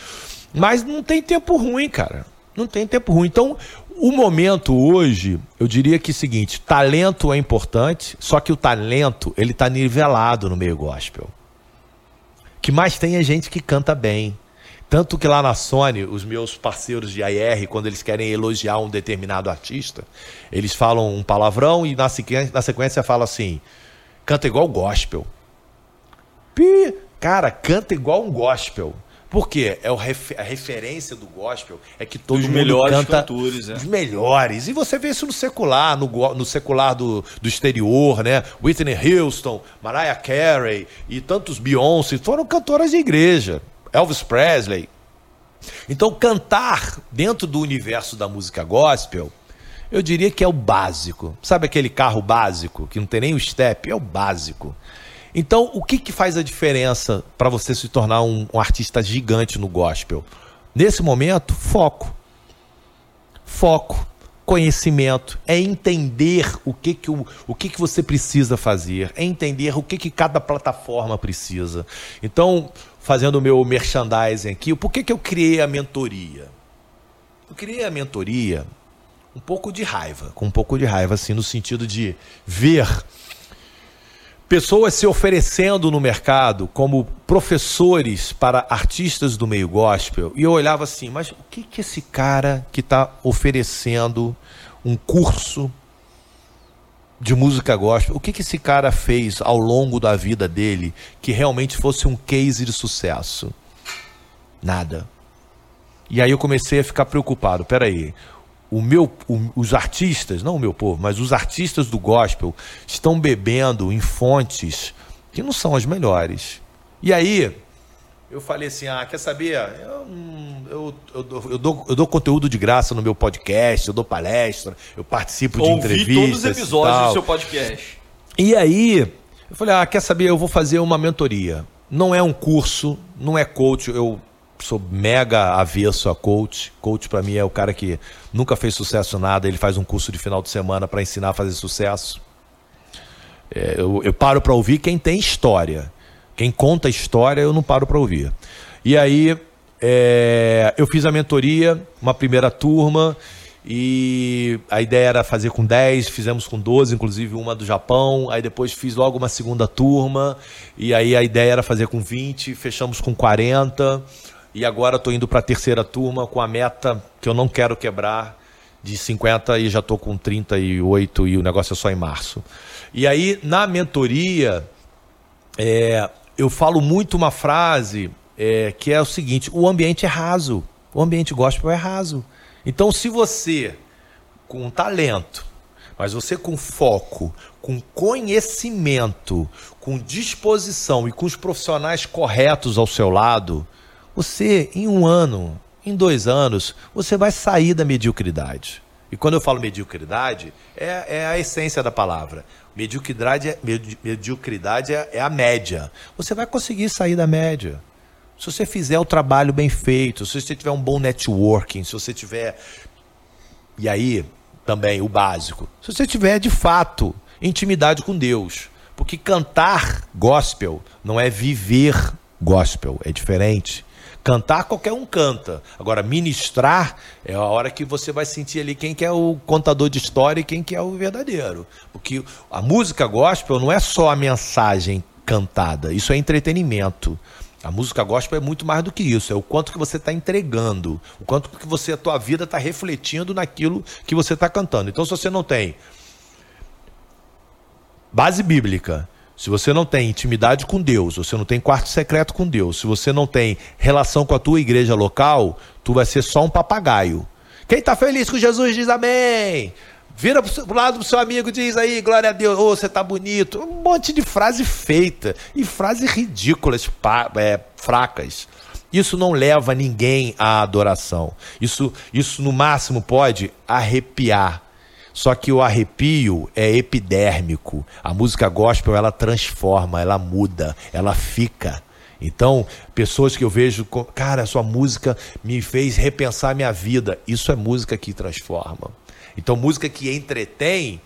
Mas não tem tempo ruim, cara. Não tem tempo ruim. Então, o momento hoje, eu diria que é o seguinte: talento é importante, só que o talento ele está nivelado no meio gospel. O que mais tem é gente que canta bem. Tanto que lá na Sony, os meus parceiros de A R, quando eles querem elogiar um determinado artista, eles falam um palavrão e na sequência, na sequência fala assim, canta igual gospel. Pi, cara, canta igual um gospel. Por quê? É o ref, a referência do gospel é que todo os mundo melhores canta cantores, é. Os melhores. E você vê isso no secular, no, no secular do, do exterior, né? Whitney Houston, Mariah Carey e tantos Beyoncé foram cantoras de igreja. Elvis Presley. Então, cantar dentro do universo da música gospel, eu diria que é o básico. Sabe aquele carro básico, que não tem nem o step? É o básico. Então, o que, que faz a diferença para você se tornar um, um artista gigante no gospel? Nesse momento, foco. Foco, conhecimento, é entender o que, que, o, o que, que você precisa fazer, é entender o que, que cada plataforma precisa. Então... Fazendo o meu merchandising aqui, por que, que eu criei a mentoria? Eu criei a mentoria um pouco de raiva, com um pouco de raiva, assim, no sentido de ver pessoas se oferecendo no mercado como professores para artistas do meio gospel, e eu olhava assim, mas o que, que esse cara que está oferecendo um curso de música gospel, o que, que esse cara fez ao longo da vida dele que realmente fosse um case de sucesso? Nada. E aí eu comecei a ficar preocupado. Peraí, o meu, o, os artistas, não o meu povo, mas os artistas do gospel estão bebendo em fontes que não são as melhores. E aí eu falei assim, ah, quer saber? Eu, eu, eu, eu, dou, eu dou conteúdo de graça no meu podcast, eu dou palestra, eu participo de entrevistas. Ouvi todos os episódios do seu podcast. E aí, eu falei, ah, quer saber? Eu vou fazer uma mentoria. Não é um curso, não é coach. Eu sou mega avesso a coach. Coach pra mim é o cara que nunca fez sucesso em nada. Ele faz um curso de final de semana pra ensinar a fazer sucesso. É, eu, eu paro pra ouvir quem tem história. Quem conta a história, eu não paro para ouvir. E aí, é, eu fiz a mentoria, uma primeira turma, e a ideia era fazer com dez, fizemos com doze, inclusive uma do Japão, aí depois fiz logo uma segunda turma, e aí a ideia era fazer com vinte, fechamos com quarenta, e agora estou indo para a terceira turma com a meta que eu não quero quebrar, de cinquenta, e já estou com trinta e oito, e o negócio é só em março. E aí, na mentoria... É, eu falo muito uma frase é, que é o seguinte, o ambiente é raso, o ambiente gospel é raso. Então, se você, com talento, mas você com foco, com conhecimento, com disposição e com os profissionais corretos ao seu lado, você, em um ano, em dois anos, você vai sair da mediocridade. E quando eu falo mediocridade, é, é a essência da palavra. Mediocridade, é, medi, mediocridade é, é a média. Você vai conseguir sair da média. Se você fizer o trabalho bem feito, se você tiver um bom networking, se você tiver... E aí, também, o básico. Se você tiver, de fato, intimidade com Deus. Porque cantar gospel não é viver gospel, é diferente. Cantar, qualquer um canta. Agora, ministrar é a hora que você vai sentir ali quem que é o contador de história e quem que é o verdadeiro. Porque a música gospel não é só a mensagem cantada, isso é entretenimento. A música gospel é muito mais do que isso, é o quanto que você está entregando, o quanto que você, a tua vida está refletindo naquilo que você está cantando. Então, se você não tem base bíblica, se você não tem intimidade com Deus, você não tem quarto secreto com Deus, se você não tem relação com a tua igreja local, tu vai ser só um papagaio Quem tá feliz com Jesus diz amém. Vira pro lado do seu amigo, diz aí, glória a Deus, ô, oh, você tá bonito. Um monte de frase feita e frases ridículas, pá, é, fracas. Isso não leva ninguém à adoração. Isso, isso no máximo pode arrepiar. Só que o arrepio é epidérmico. A música gospel, ela transforma, ela muda, ela fica. Então, pessoas que eu vejo, cara, sua música me fez repensar minha vida. Isso é música que transforma. Então, música que entretém,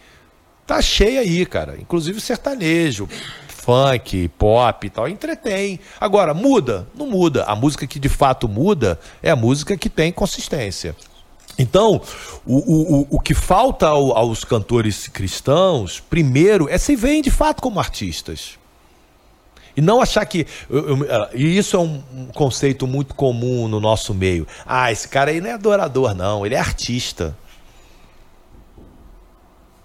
tá cheia aí, cara. Inclusive sertanejo, funk, pop e tal, entretém. Agora, muda? Não muda. A música que de fato muda é a música que tem consistência. Então, o, o, o que falta ao, aos cantores cristãos, primeiro, é se verem de fato como artistas. E não achar que... E isso é um conceito muito comum no nosso meio. Ah, esse cara aí não é adorador, não. Ele é artista.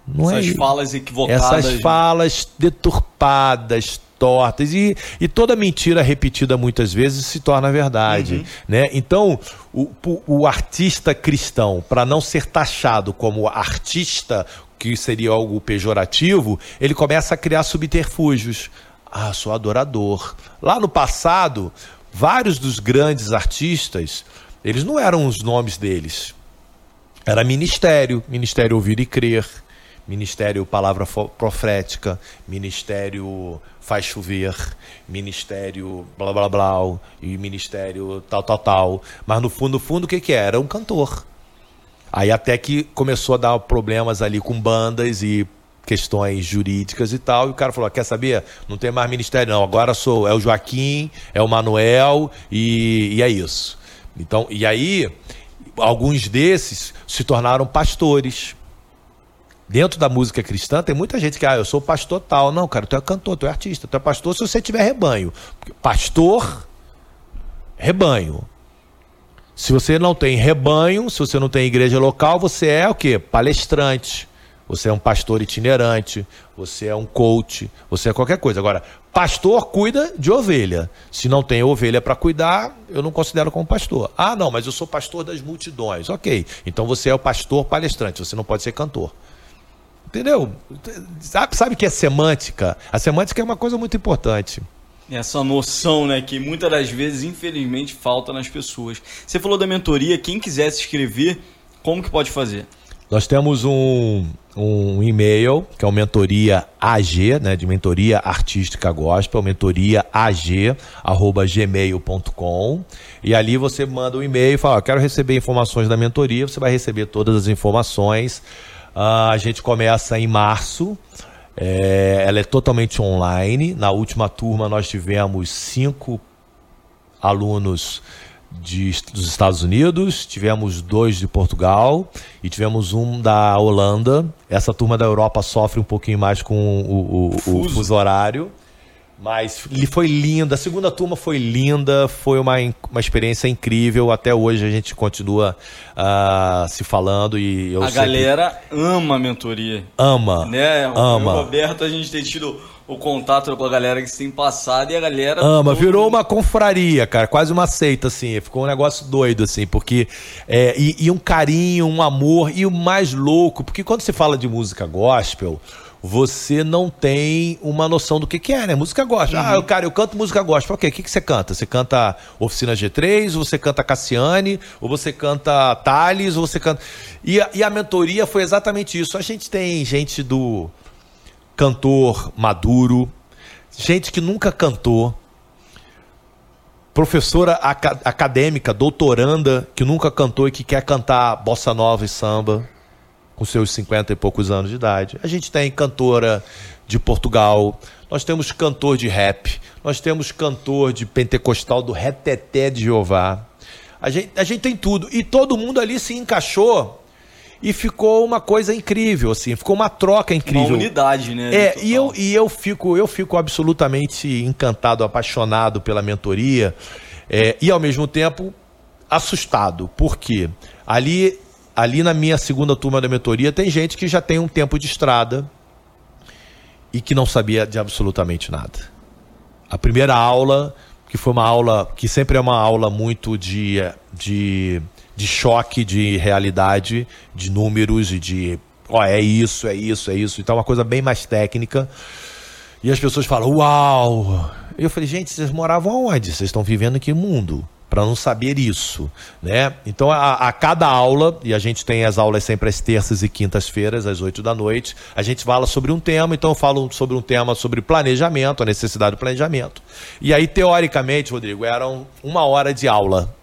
Não Essas é... falas equivocadas. Essas falas deturpadas, tortas. E, e toda mentira repetida muitas vezes se torna verdade. Uhum. Né? Então, o, o artista cristão, para não ser taxado como artista, que seria algo pejorativo, ele começa a criar subterfúgios. Ah, sou adorador. Lá no passado, vários dos grandes artistas, eles não eram os nomes deles. Era ministério, ministério ouvir e crer. Ministério Palavra Profética, Ministério Faz Chover, Ministério blá blá blá, e Ministério tal, tal, tal. Mas no fundo, no fundo, o que que era? Um cantor. Aí até que começou a dar problemas ali com bandas e questões jurídicas e tal, e o cara falou, quer saber? Não tem mais ministério não, agora sou, é o Joaquim, é o Manuel, e, e é isso. Então, e aí, alguns desses se tornaram pastores. Dentro da música cristã, tem muita gente que, ah, eu sou pastor tal. Não, cara, tu é cantor, tu é artista, tu é pastor se você tiver rebanho. Pastor, rebanho. Se você não tem rebanho, se você não tem igreja local, você é o quê? Palestrante. Você é um pastor itinerante, você é um coach, você é qualquer coisa. Agora, pastor cuida de ovelha. Se não tem ovelha para cuidar, eu não considero como pastor. Ah, não, mas eu sou pastor das multidões. Ok, então você é o pastor palestrante, você não pode ser cantor. Entendeu? Sabe o que é semântica? A semântica é uma coisa muito importante. Essa noção, né, que muitas das vezes, infelizmente, falta nas pessoas. Você falou da mentoria, quem quiser se inscrever, como que pode fazer? Nós temos um, um e-mail, que é o mentoria A G, né, de mentoria artística gospel, mentoria A G, arroba gmail ponto com, e ali você manda um e-mail e fala, ah, quero receber informações da mentoria, você vai receber todas as informações. Uh, a gente começa em março, é, ela é totalmente online. Na última turma nós tivemos cinco alunos de, dos Estados Unidos, tivemos dois de Portugal e tivemos um da Holanda. Essa turma da Europa sofre um pouquinho mais com o, o, o, o fuso horário, mas foi linda. A segunda turma foi linda, foi uma, uma experiência incrível. Até hoje a gente continua uh, se falando e eu a sempre... galera ama a mentoria, ama, né? Ama. O Roberto, a gente tem tido o contato com a galera que se tem passado e a galera ama, todo... virou uma confraria, cara, quase uma seita assim, ficou um negócio doido assim, porque é, e, e um carinho, um amor e o mais louco, porque quando se fala de música gospel, você não tem uma noção do que, que é, né? Música gospel. Uhum. Ah, eu, cara, eu canto música gospel. Ok, o que, que você canta? Você canta Oficina G três, ou você canta Cassiane, ou você canta Thales, ou você canta... E a, e a mentoria foi exatamente isso. A gente tem gente do cantor maduro, gente que nunca cantou, professora aca- acadêmica, doutoranda, que nunca cantou e que quer cantar bossa nova e samba, com seus cinquenta e poucos anos de idade. A gente tem cantora de Portugal, nós temos cantor de rap, nós temos cantor de pentecostal do Reteté de Jeová. A gente, a gente tem tudo. E todo mundo ali se encaixou e ficou uma coisa incrível, assim, ficou uma troca incrível. Uma unidade, né? É, e eu, e eu, fico, eu fico absolutamente encantado, apaixonado pela mentoria, é, e ao mesmo tempo assustado, porque ali... Ali na minha segunda turma da mentoria tem gente que já tem um tempo de estrada e que não sabia de absolutamente nada. A primeira aula, que foi uma aula, que sempre é uma aula muito de, de de choque, de realidade, de números e de... ó, oh, é isso, é isso, é isso. Então é uma coisa bem mais técnica. E as pessoas falam, uau! E eu falei, gente, vocês moravam onde? Vocês estão vivendo em que mundo? Para não saber isso, né? Então, a, a cada aula, e a gente tem as aulas sempre às terças e quintas-feiras, às oito da noite, a gente fala sobre um tema. Então, eu falo sobre um tema sobre planejamento, a necessidade do planejamento. E aí, teoricamente, Rodrigo, eram uma hora de aula.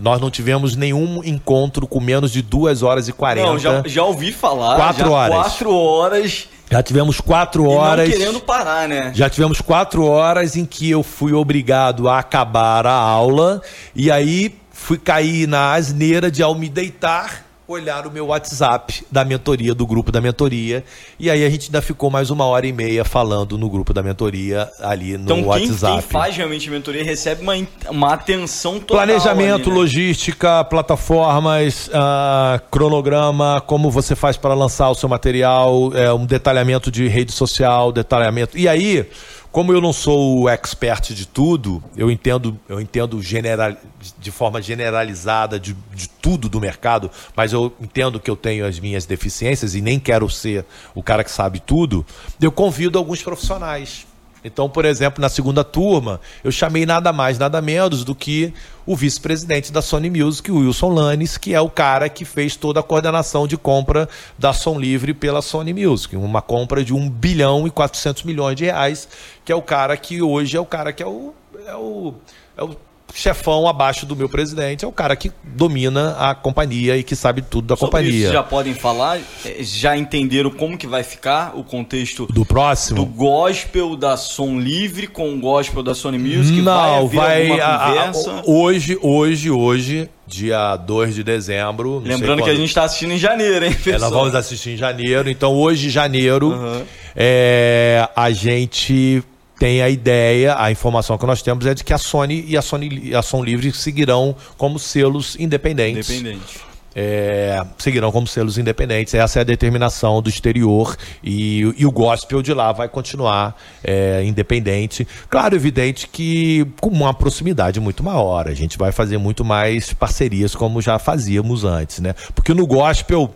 Nós não tivemos nenhum encontro com menos de duas horas e quarenta. Não, já, já ouvi falar. Quatro já horas. Quatro horas... Já tivemos quatro horas... E não querendo parar, né? Já tivemos quatro horas em que eu fui obrigado a acabar a aula e aí fui cair na asneira de, ao me deitar, olhar o meu WhatsApp da mentoria, do grupo da mentoria. E aí a gente ainda ficou mais uma hora e meia falando no grupo da mentoria ali no então, quem, WhatsApp. Então quem faz realmente mentoria recebe uma, uma atenção total. Planejamento, ali, né? Logística, plataformas, uh, cronograma, como você faz para lançar o seu material, é, um detalhamento de rede social, detalhamento... E aí, como eu não sou o expert de tudo, eu entendo, eu entendo general, de forma generalizada de, de tudo do mercado, mas eu entendo que eu tenho as minhas deficiências e nem quero ser o cara que sabe tudo, eu convido alguns profissionais. Então, por exemplo, na segunda turma, eu chamei nada mais, nada menos do que o vice-presidente da Sony Music, o Wilson Lannes, que é o cara que fez toda a coordenação de compra da Som Livre pela Sony Music. Uma compra de um bilhão e quatrocentos milhões de reais, que é o cara que hoje é o cara que é o, é o, é o chefão abaixo do meu presidente, é o cara que domina a companhia e que sabe tudo da Sobre companhia. Isso já podem falar? Já entenderam como que vai ficar o contexto do próximo? Do gospel da Som Livre com o gospel da Sony Music? Não, vai, vai a, conversa? A, hoje, hoje, hoje, dia dois de dezembro. Lembrando que quando... a gente está assistindo em janeiro, hein, pessoal? É, nós vamos assistir em janeiro, então hoje, janeiro, uhum. é, a gente... tem a ideia, a informação que nós temos é de que a Sony e a, Sony, a Som Livre seguirão como selos independentes. Independente. É, seguirão como selos independentes. Essa é a determinação do exterior e, e o gospel de lá vai continuar é, independente. Claro, evidente que com uma proximidade muito maior. A gente vai fazer muito mais parcerias como já fazíamos antes, né? Porque no gospel...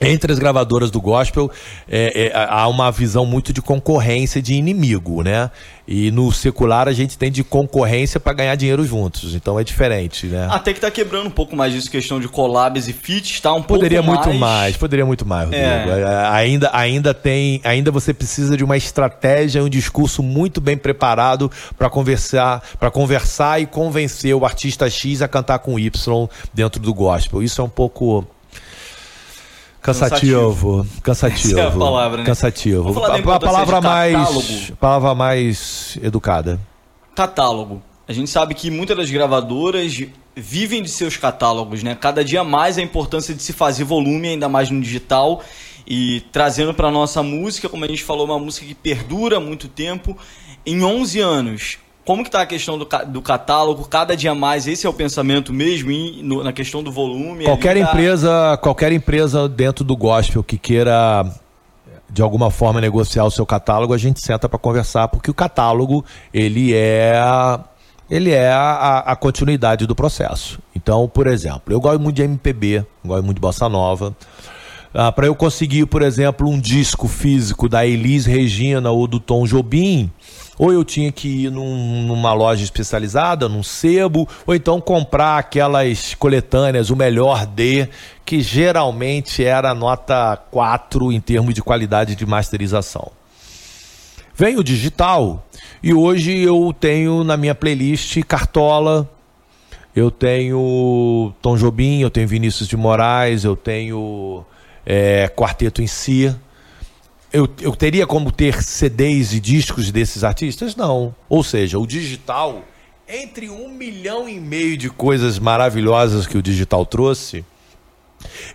Entre as gravadoras do gospel, é, é, há uma visão muito de concorrência, de inimigo, né? E no secular a gente tem de concorrência para ganhar dinheiro juntos, então é diferente, né? Até que tá quebrando um pouco mais disso, questão de collabs e feats, tá um poderia pouco mais... Poderia muito mais, poderia muito mais, Rodrigo. É. Ainda, ainda tem, ainda você precisa de uma estratégia, um discurso muito bem preparado para conversar, para conversar e convencer o artista X a cantar com Y dentro do gospel. Isso é um pouco... Cansativo, cansativo, cansativo. Essa é a palavra, né? Cansativo. A, a palavra mais, palavra mais educada. Catálogo. A gente sabe que muitas das gravadoras vivem de seus catálogos, né? Cada dia mais a importância de se fazer volume, ainda mais no digital, e trazendo para nossa música, como a gente falou, uma música que perdura muito tempo, em onze anos. Como que está a questão do, do catálogo? Cada dia mais, esse é o pensamento mesmo em, no, na questão do volume? Qualquer tá... empresa, qualquer empresa dentro do gospel que queira, de alguma forma, negociar o seu catálogo, a gente senta para conversar, porque o catálogo, ele é, ele é a, a continuidade do processo. Então, por exemplo, eu gosto muito de M P B, gosto muito de bossa nova. Ah, para eu conseguir, por exemplo, um disco físico da Elis Regina ou do Tom Jobim, ou eu tinha que ir num, numa loja especializada, num sebo, ou então comprar aquelas coletâneas, o melhor de, que geralmente era nota quatro em termos de qualidade de masterização. Vem o digital, e hoje eu tenho na minha playlist Cartola, eu tenho Tom Jobim, eu tenho Vinícius de Moraes, eu tenho é, Quarteto em Si. Eu, eu teria como ter C Ds e discos desses artistas? Não. Ou seja, o digital, entre um milhão e meio de coisas maravilhosas que o digital trouxe,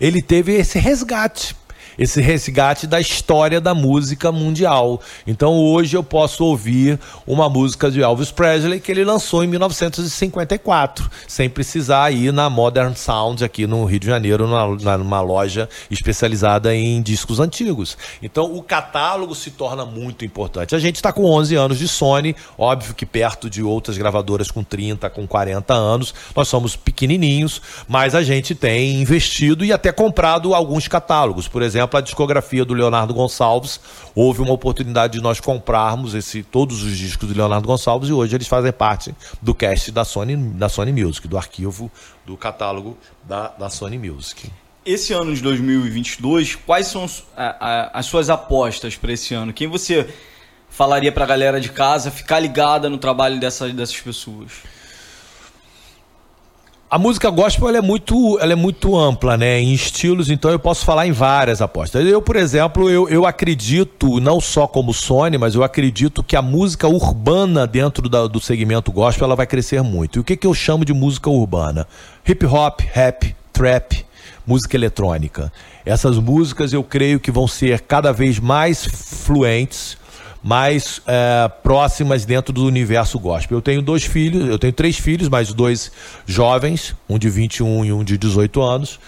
ele teve esse resgate. esse resgate da história da música mundial. Então hoje eu posso ouvir uma música de Elvis Presley que ele lançou em mil novecentos e cinquenta e quatro, sem precisar ir na Modern Sound aqui no Rio de Janeiro, numa, numa loja especializada em discos antigos. Então o catálogo se torna muito importante. A gente está com onze anos de Sony, óbvio que perto de outras gravadoras com trinta, com quarenta anos, nós somos pequenininhos, mas a gente tem investido e até comprado alguns catálogos. Por exemplo, a discografia do Leonardo Gonçalves, houve uma oportunidade de nós comprarmos esse, todos os discos do Leonardo Gonçalves, e hoje eles fazem parte do cast da Sony, da Sony Music, do arquivo do catálogo da, da Sony Music. Esse ano de dois mil e vinte e dois, quais são a, a, as suas apostas para esse ano? Quem você falaria para a galera de casa ficar ligada no trabalho dessa, dessas pessoas? A música gospel ela é, muito, ela é muito ampla, né? Em estilos, então eu posso falar em várias apostas. Eu, por exemplo, eu, eu acredito, não só como Sony, mas eu acredito que a música urbana dentro da, do segmento gospel ela vai crescer muito. E o que, que eu chamo de música urbana? Hip hop, rap, trap, música eletrônica. Essas músicas eu creio que vão ser cada vez mais fluentes, mais é, próximas dentro do universo gospel. Eu tenho dois filhos, eu tenho três filhos, mais dois jovens, um de vinte e um e um de dezoito anos,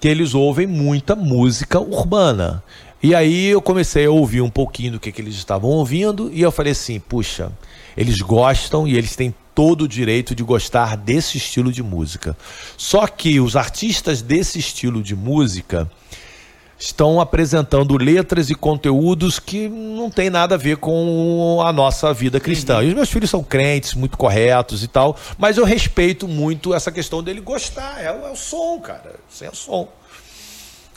que eles ouvem muita música urbana. E aí eu comecei a ouvir um pouquinho do que, que eles estavam ouvindo, e eu falei assim, puxa, eles gostam e eles têm todo o direito de gostar desse estilo de música. Só que os artistas desse estilo de música estão apresentando letras e conteúdos que não tem nada a ver com a nossa vida cristã. E os meus filhos são crentes, muito corretos e tal, mas eu respeito muito essa questão dele gostar. É, é o som, cara. Isso é o som.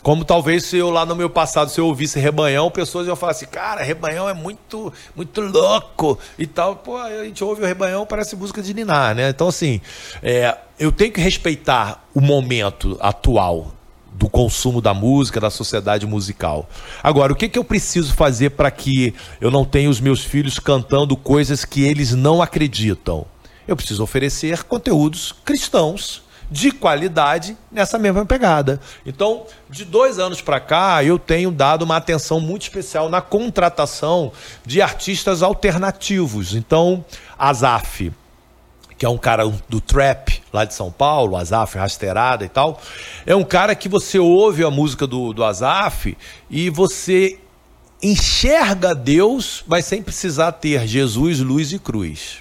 Como talvez se eu lá no meu passado, se eu ouvisse Rebanhão, pessoas iam falar assim, cara, Rebanhão é muito, muito louco e tal. Pô, a gente ouve o Rebanhão, parece música de ninar, né? Então, assim, é, eu tenho que respeitar o momento atual do consumo da música, da sociedade musical. Agora, o que, que eu preciso fazer para que eu não tenha os meus filhos cantando coisas que eles não acreditam? Eu preciso oferecer conteúdos cristãos de qualidade nessa mesma pegada. Então, de dois anos para cá, eu tenho dado uma atenção muito especial na contratação de artistas alternativos. Então, Asaf, que é um cara do trap lá de São Paulo, Asaf, Rasterada e tal, é um cara que você ouve a música do, do Asaf e você enxerga Deus, mas sem precisar ter Jesus, luz e cruz.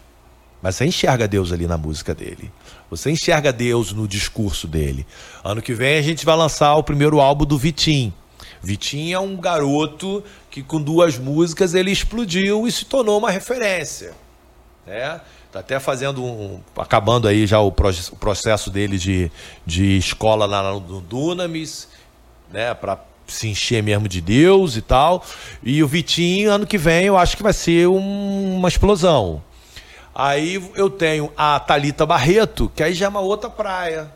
Mas você enxerga Deus ali na música dele. Você enxerga Deus no discurso dele. Ano que vem a gente vai lançar o primeiro álbum do Vitim. Vitim é um garoto que com duas músicas ele explodiu e se tornou uma referência, né? Tá até fazendo um... acabando aí já o, proje- o processo dele de, de escola lá no Dunamis, né? Para se encher mesmo de Deus e tal. E o Vitinho, ano que vem, eu acho que vai ser um, uma explosão. Aí eu tenho a Thalita Barreto, que aí já é uma outra praia.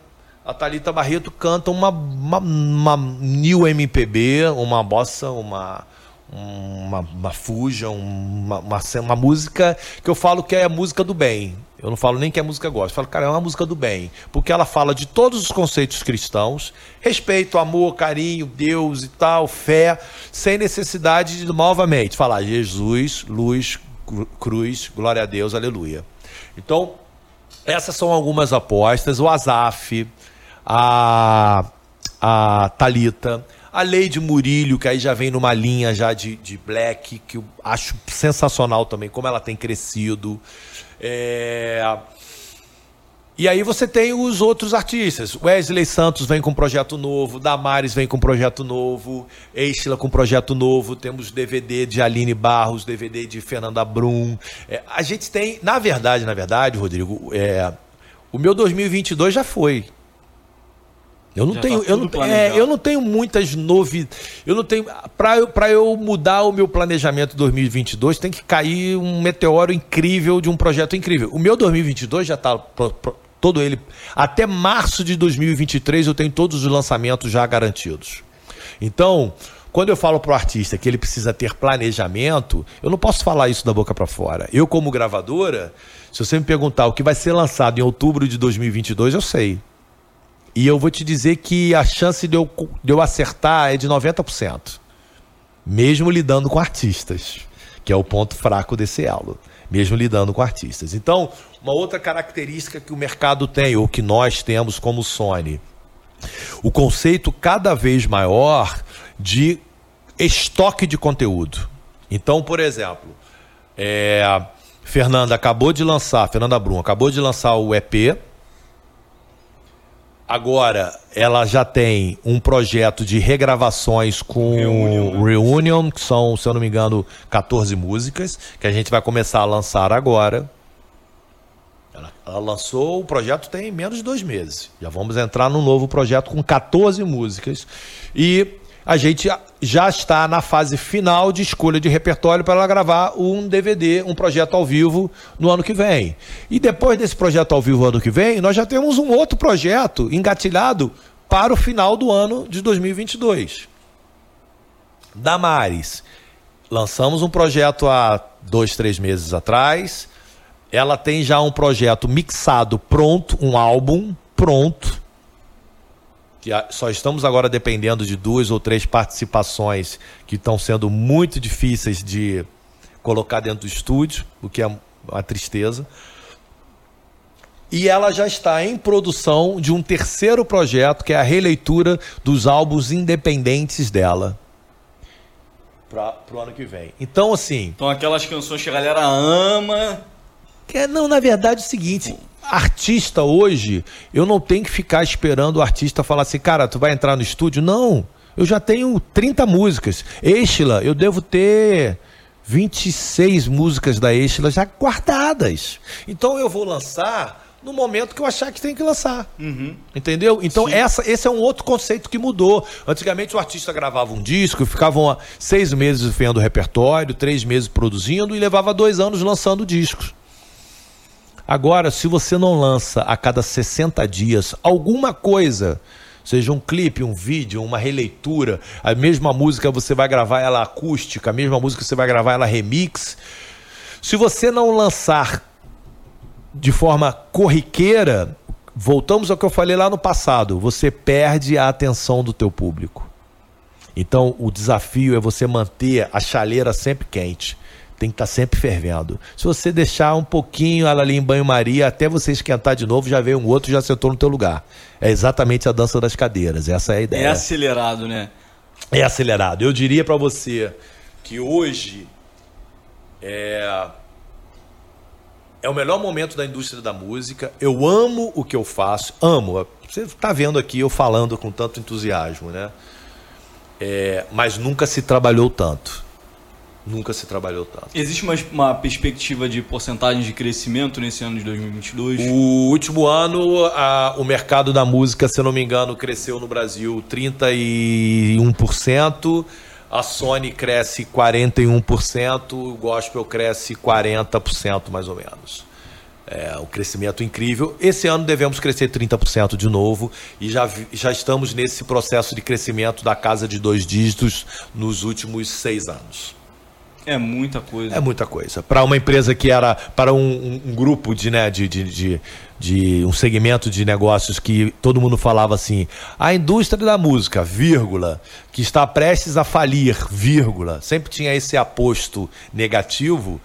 A Thalita Barreto canta uma, uma, uma new M P B, uma bossa, uma... Uma, uma fuja, uma, uma, uma música que eu falo que é a música do bem. Eu não falo nem que é música gospel, eu falo, cara, é uma música do bem, porque ela fala de todos os conceitos cristãos, respeito, amor, carinho, Deus e tal, fé, sem necessidade de novamente falar Jesus, luz, cruz, glória a Deus, aleluia. Então, essas são algumas apostas. O Asaf, a, a Thalita, a Lady Murilho, que aí já vem numa linha já de, de black, que eu acho sensacional também, como ela tem crescido. É... E aí você tem os outros artistas. Wesley Santos vem com um projeto novo, Damares vem com um projeto novo, Estila com um projeto novo, temos D V D de Aline Barros, D V D de Fernanda Brum. É, a gente tem, na verdade, na verdade, Rodrigo, é... o meu dois mil e vinte e dois já foi. Eu não, tenho, tá eu, não, é, eu não tenho muitas novidades. Eu não tenho. Para eu, eu mudar o meu planejamento dois mil e vinte e dois, tem que cair um meteoro incrível de um projeto incrível. O meu dois mil e vinte e dois já está todo ele. Até março de dois mil e vinte e três eu tenho todos os lançamentos já garantidos. Então, quando eu falo para o artista que ele precisa ter planejamento, eu não posso falar isso da boca para fora. Eu, como gravadora, se você me perguntar o que vai ser lançado em outubro de dois mil e vinte e dois, eu sei. E eu vou te dizer que a chance de eu, de eu acertar é de noventa por cento. Mesmo lidando com artistas, que é o ponto fraco desse elo. Mesmo lidando com artistas. Então, uma outra característica que o mercado tem, ou que nós temos como Sony, o conceito cada vez maior de estoque de conteúdo. Então, por exemplo, é, Fernanda acabou de lançar, Fernanda Brum acabou de lançar o E P. Agora, ela já tem um projeto de regravações com Reunion, né? Reunion, que são, se eu não me engano, catorze músicas, que a gente vai começar a lançar agora. Ela, ela lançou o projeto tem menos de dois meses. Já vamos entrar num novo projeto com catorze músicas. E a gente já está na fase final de escolha de repertório para ela gravar um D V D, um projeto ao vivo no ano que vem. E depois desse projeto ao vivo ano que vem, nós já temos um outro projeto engatilhado para o final do ano de dois mil e vinte e dois. Damares. Lançamos um projeto há dois, três meses atrás. Ela tem já um projeto mixado pronto, um álbum pronto. Que só estamos agora dependendo de duas ou três participações que estão sendo muito difíceis de colocar dentro do estúdio, o que é uma tristeza. E ela já está em produção de um terceiro projeto, que é a releitura dos álbuns independentes dela para o ano que vem. Então, assim... Então, aquelas canções que a galera ama... Que é, não, na verdade, é o seguinte... Artista hoje, eu não tenho que ficar esperando o artista falar assim, cara, tu vai entrar no estúdio? Não, eu já tenho trinta músicas. Estila, eu devo ter vinte e seis músicas da Estila já guardadas. Então eu vou lançar no momento que eu achar que tem que lançar. Uhum. Entendeu? Então essa, esse é um outro conceito que mudou. Antigamente o artista gravava um disco, ficavam seis meses vendo o repertório, três meses produzindo e levava dois anos lançando discos. Agora, se você não lança a cada sessenta dias alguma coisa, seja um clipe, um vídeo, uma releitura, a mesma música você vai gravar ela acústica, a mesma música você vai gravar ela remix. Se você não lançar de forma corriqueira, voltamos ao que eu falei lá no passado, você perde a atenção do teu público. Então, o desafio é você manter a chaleira sempre quente. Tem que estar sempre fervendo. Se você deixar um pouquinho ela ali em banho-maria, até você esquentar de novo, já veio um outro e já sentou no teu lugar. É exatamente a dança das cadeiras. Essa é a ideia. É acelerado, né? É acelerado. Eu diria para você que hoje é... é o melhor momento da indústria da música. Eu amo o que eu faço. Amo. Você está vendo aqui eu falando com tanto entusiasmo, né? É... Mas nunca se trabalhou tanto. Nunca se trabalhou tanto. Existe uma, uma perspectiva de porcentagem de crescimento nesse ano de dois mil e vinte e dois? O último ano, a, o mercado da música, se eu não me engano, cresceu no Brasil trinta e um por cento, a Sony cresce quarenta e um por cento, o gospel cresce quarenta por cento mais ou menos. É um crescimento incrível. Esse ano devemos crescer trinta por cento de novo e já, já estamos nesse processo de crescimento da casa de dois dígitos nos últimos seis anos. É muita coisa. É muita coisa. Para uma empresa que era... Para um, um, um grupo de, né, de, de, de, de... Um segmento de negócios que todo mundo falava assim... A indústria da música, vírgula... Que está prestes a falir, vírgula... Sempre tinha esse aposto negativo...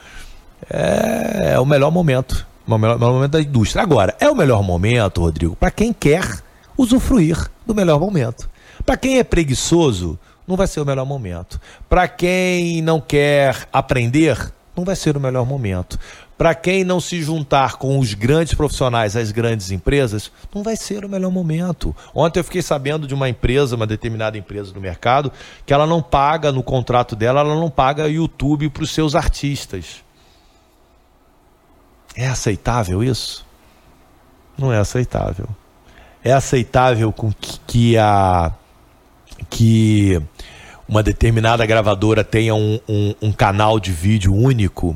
É, é o melhor momento. O melhor, o melhor momento da indústria. Agora, é o melhor momento, Rodrigo... Para quem quer usufruir do melhor momento. Para quem é preguiçoso... Não vai ser o melhor momento. Para quem não quer aprender, não vai ser o melhor momento. Para quem não se juntar com os grandes profissionais, as grandes empresas, não vai ser o melhor momento. Ontem eu fiquei sabendo de uma empresa, uma determinada empresa do mercado, que ela não paga, no contrato dela, ela não paga YouTube para os seus artistas. É aceitável isso? Não é aceitável. É aceitável com que, que a... que uma determinada gravadora tenha um, um, um canal de vídeo único,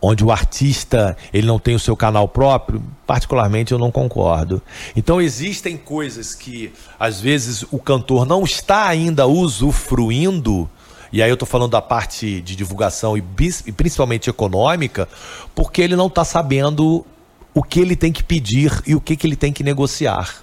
onde o artista ele não tem o seu canal próprio? Particularmente eu não concordo. Então existem coisas que às vezes o cantor não está ainda usufruindo, e aí eu estou falando da parte de divulgação e, bis, e principalmente econômica, porque ele não está sabendo o que ele tem que pedir e o que, que ele tem que negociar.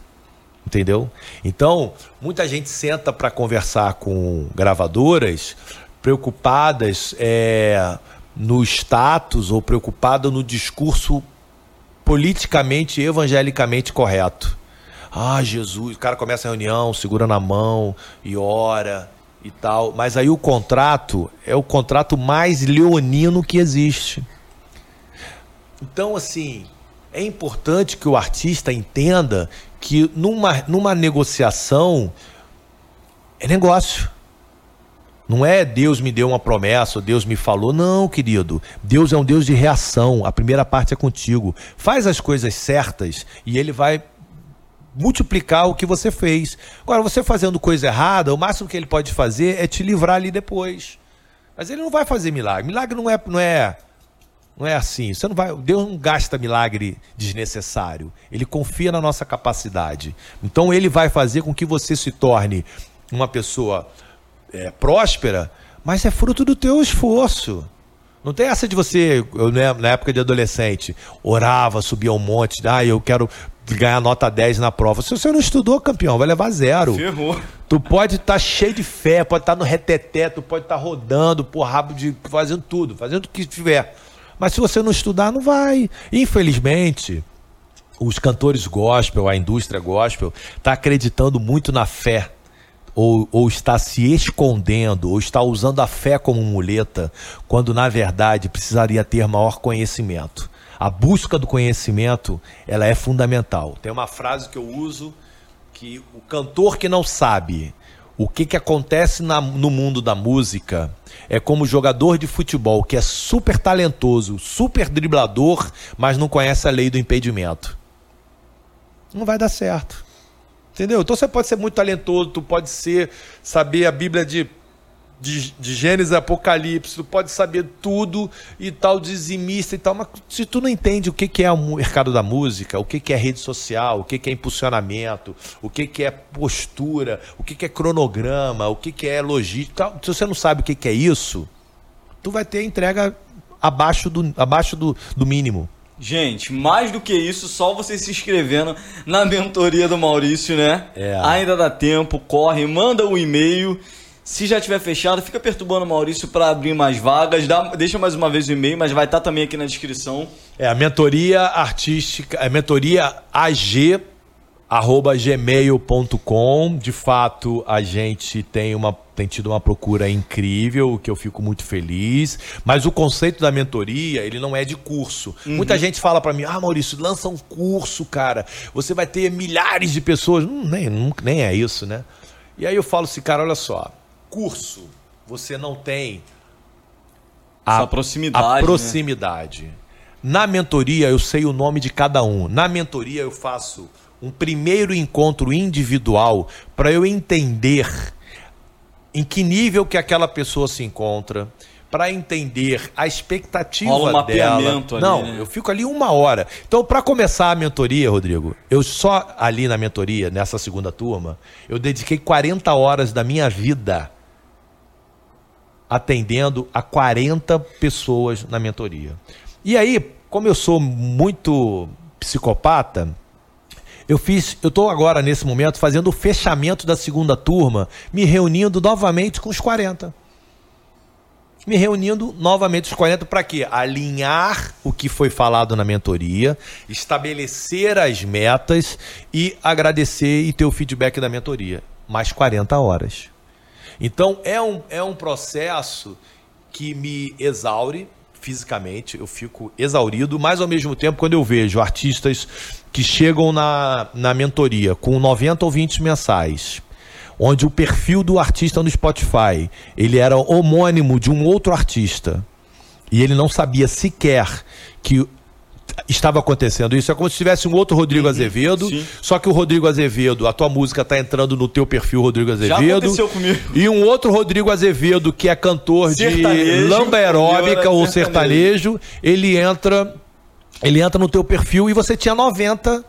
entendeu? Então, muita gente senta para conversar com gravadoras preocupadas é, no status ou preocupada no discurso politicamente e evangelicamente correto. Ah, Jesus, o cara começa a reunião, segura na mão e ora e tal, mas aí o contrato é o contrato mais leonino que existe. Então, assim, é importante que o artista entenda que numa, numa negociação é negócio. Não é Deus me deu uma promessa, Deus me falou. Não, querido. Deus é um Deus de reação. A primeira parte é contigo. Faz as coisas certas e ele vai multiplicar o que você fez. Agora, você fazendo coisa errada, o máximo que ele pode fazer é te livrar ali depois. Mas ele não vai fazer milagre. Milagre não é... Não é Não é assim, você não vai, Deus não gasta milagre desnecessário, ele confia na nossa capacidade. Então ele vai fazer com que você se torne uma pessoa é, próspera, mas é fruto do teu esforço. Não tem essa de você, eu, né, na época de adolescente, orava, subia um monte, ah, eu quero ganhar nota dez na prova. Se você não estudou, campeão, vai levar zero. Ferrou. Tu pode estar tá cheio de fé, pode estar tá no reteté, tu pode estar tá rodando, por rabo de, fazendo tudo, fazendo o que tiver. Mas se você não estudar, não vai. Infelizmente, os cantores gospel, a indústria gospel, está acreditando muito na fé. Ou, ou está se escondendo, ou está usando a fé como muleta, quando, na verdade, precisaria ter maior conhecimento. A busca do conhecimento, ela é fundamental. Tem uma frase que eu uso, que o cantor que não sabe o que, que acontece na, no mundo da música é como jogador de futebol que é super talentoso, super driblador, mas não conhece a lei do impedimento. Não vai dar certo. Entendeu? Então você pode ser muito talentoso, tu pode ser, saber a Bíblia de, de, de Gênesis e Apocalipse, tu pode saber tudo e tal, dizimista e tal, mas se tu não entende o que, que é o mercado da música, o que, que é rede social, o que, que é impulsionamento, o que, que é postura, o que, que é cronograma, o que, que é logística, se você não sabe o que, que é isso, tu vai ter entrega abaixo do, abaixo do, do mínimo. Gente, mais do que isso, só você se inscrevendo na mentoria do Maurício, né? É. Ainda dá tempo, corre, manda um e-mail. Se já tiver fechado, fica perturbando o Maurício para abrir mais vagas. Dá, deixa mais uma vez o e-mail, mas vai estar tá também aqui na descrição. É, a mentoria artística, é mentoria a g arroba gmail ponto com. De fato, a gente tem, uma, tem tido uma procura incrível, que eu fico muito feliz. Mas o conceito da mentoria, ele não é de curso. Uhum. Muita gente fala para mim, ah, Maurício, lança um curso, cara. Você vai ter milhares de pessoas. Hum, nem, nem é isso, né? E aí eu falo assim, cara, olha só. Curso, você não tem a, Essa proximidade. A proximidade. Né? Na mentoria, eu sei o nome de cada um. Na mentoria, eu faço um primeiro encontro individual para eu entender em que nível que aquela pessoa se encontra, para entender a expectativa dela. Rola um mapeamento ali, não, né? Eu fico ali uma hora. Então, para começar a mentoria, Rodrigo, eu só ali na mentoria, nessa segunda turma, eu dediquei quarenta horas da minha vida atendendo a quarenta pessoas na mentoria. E aí, como eu sou muito psicopata, Eu fiz, eu estou agora, nesse momento, fazendo o fechamento da segunda turma, me reunindo novamente com os quarenta. Me reunindo novamente os quarenta para quê? Alinhar o que foi falado na mentoria, estabelecer as metas e agradecer e ter o feedback da mentoria. Mais quarenta horas. Então, é um, é um processo que me exaure fisicamente, eu fico exaurido, mas ao mesmo tempo, quando eu vejo artistas que chegam na, na mentoria com noventa ouvintes mensais, onde o perfil do artista no Spotify, ele era homônimo de um outro artista, e ele não sabia sequer que estava acontecendo isso, é como se tivesse um outro Rodrigo Azevedo, sim, só que o Rodrigo Azevedo, a tua música tá entrando no teu perfil Rodrigo Azevedo. Já aconteceu comigo. E um outro Rodrigo Azevedo, que é cantor sertanejo, de lamba aeróbica ou sertanejo, sertanejo, ele entra, ele entra no teu perfil e você tinha noventa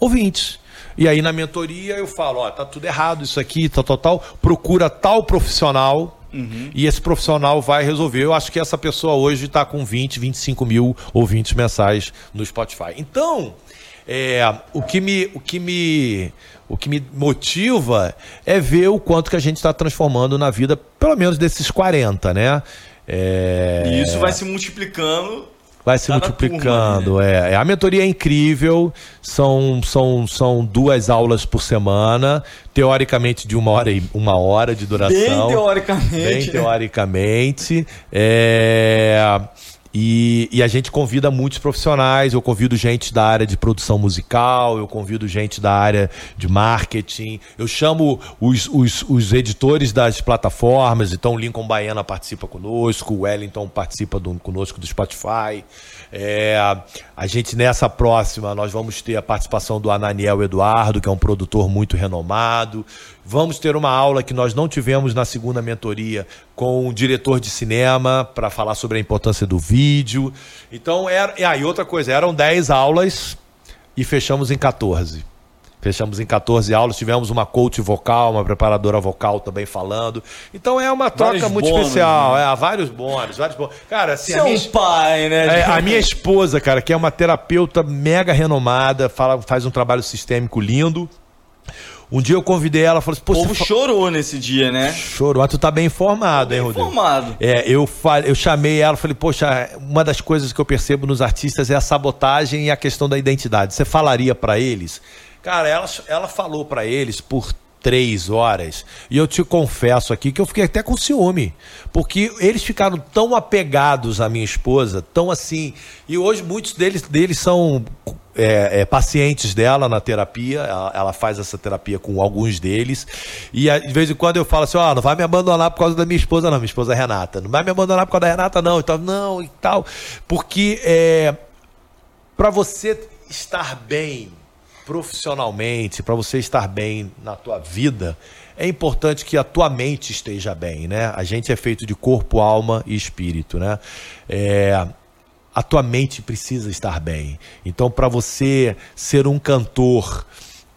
ouvintes. E aí na mentoria eu falo, ó, tá tudo errado isso aqui, tal, tal, tal, procura tal profissional. Uhum. E esse profissional vai resolver. Eu acho que essa pessoa hoje está com vinte, vinte e cinco mil ouvintes mensais no Spotify. Então, É, o que me, o que me, o que me motiva é ver o quanto que a gente está transformando na vida, pelo menos desses quarenta, né? É... E isso vai se multiplicando. Vai se tá multiplicando, turma, né? é. A mentoria é incrível, são, são, são duas aulas por semana, teoricamente de uma hora e uma hora de duração. Bem teoricamente. Bem né? teoricamente. É... E, e a gente convida muitos profissionais, eu convido gente da área de produção musical, eu convido gente da área de marketing, eu chamo os, os, os editores das plataformas, então o Lincoln Baiana participa conosco, o Wellington participa do, conosco do Spotify. É, a gente nessa próxima, nós vamos ter a participação do Ananiel Eduardo, que é um produtor muito renomado. Vamos ter uma aula que nós não tivemos na segunda mentoria com o diretor de cinema para falar sobre a importância do vídeo. Então, era... ah, e outra coisa, eram dez aulas e fechamos em catorze. Fechamos em catorze aulas, tivemos uma coach vocal, uma preparadora vocal também falando. Então é uma troca vários muito bônus, especial. Né? É, vários bônus, vários bônus. Cara, assim, seu a minha... pai, né? É, a minha esposa, cara, que é uma terapeuta mega renomada, fala, faz um trabalho sistêmico lindo. Um dia eu convidei ela, falou assim... Pô, o povo fa... chorou nesse dia, né? Chorou, mas tu tá bem informado, bem hein, Rodrigo? informado. É, eu, fa... eu chamei ela, falei, poxa, uma das coisas que eu percebo nos artistas é a sabotagem e a questão da identidade. Você falaria pra eles? Cara, ela, ela falou pra eles por três horas, e eu te confesso aqui que eu fiquei até com ciúme, porque eles ficaram tão apegados à minha esposa, tão assim, e hoje muitos deles, deles são... É, é, pacientes dela na terapia, ela, ela faz essa terapia com alguns deles, e de vez em quando eu falo assim, ó, oh, não vai me abandonar por causa da minha esposa não, minha esposa é Renata, não vai me abandonar por causa da Renata não, então, não e tal, porque é, para você estar bem profissionalmente, para você estar bem na tua vida, é importante que a tua mente esteja bem, né? A gente é feito de corpo, alma e espírito, né? É... A tua mente precisa estar bem. Então, para você ser um cantor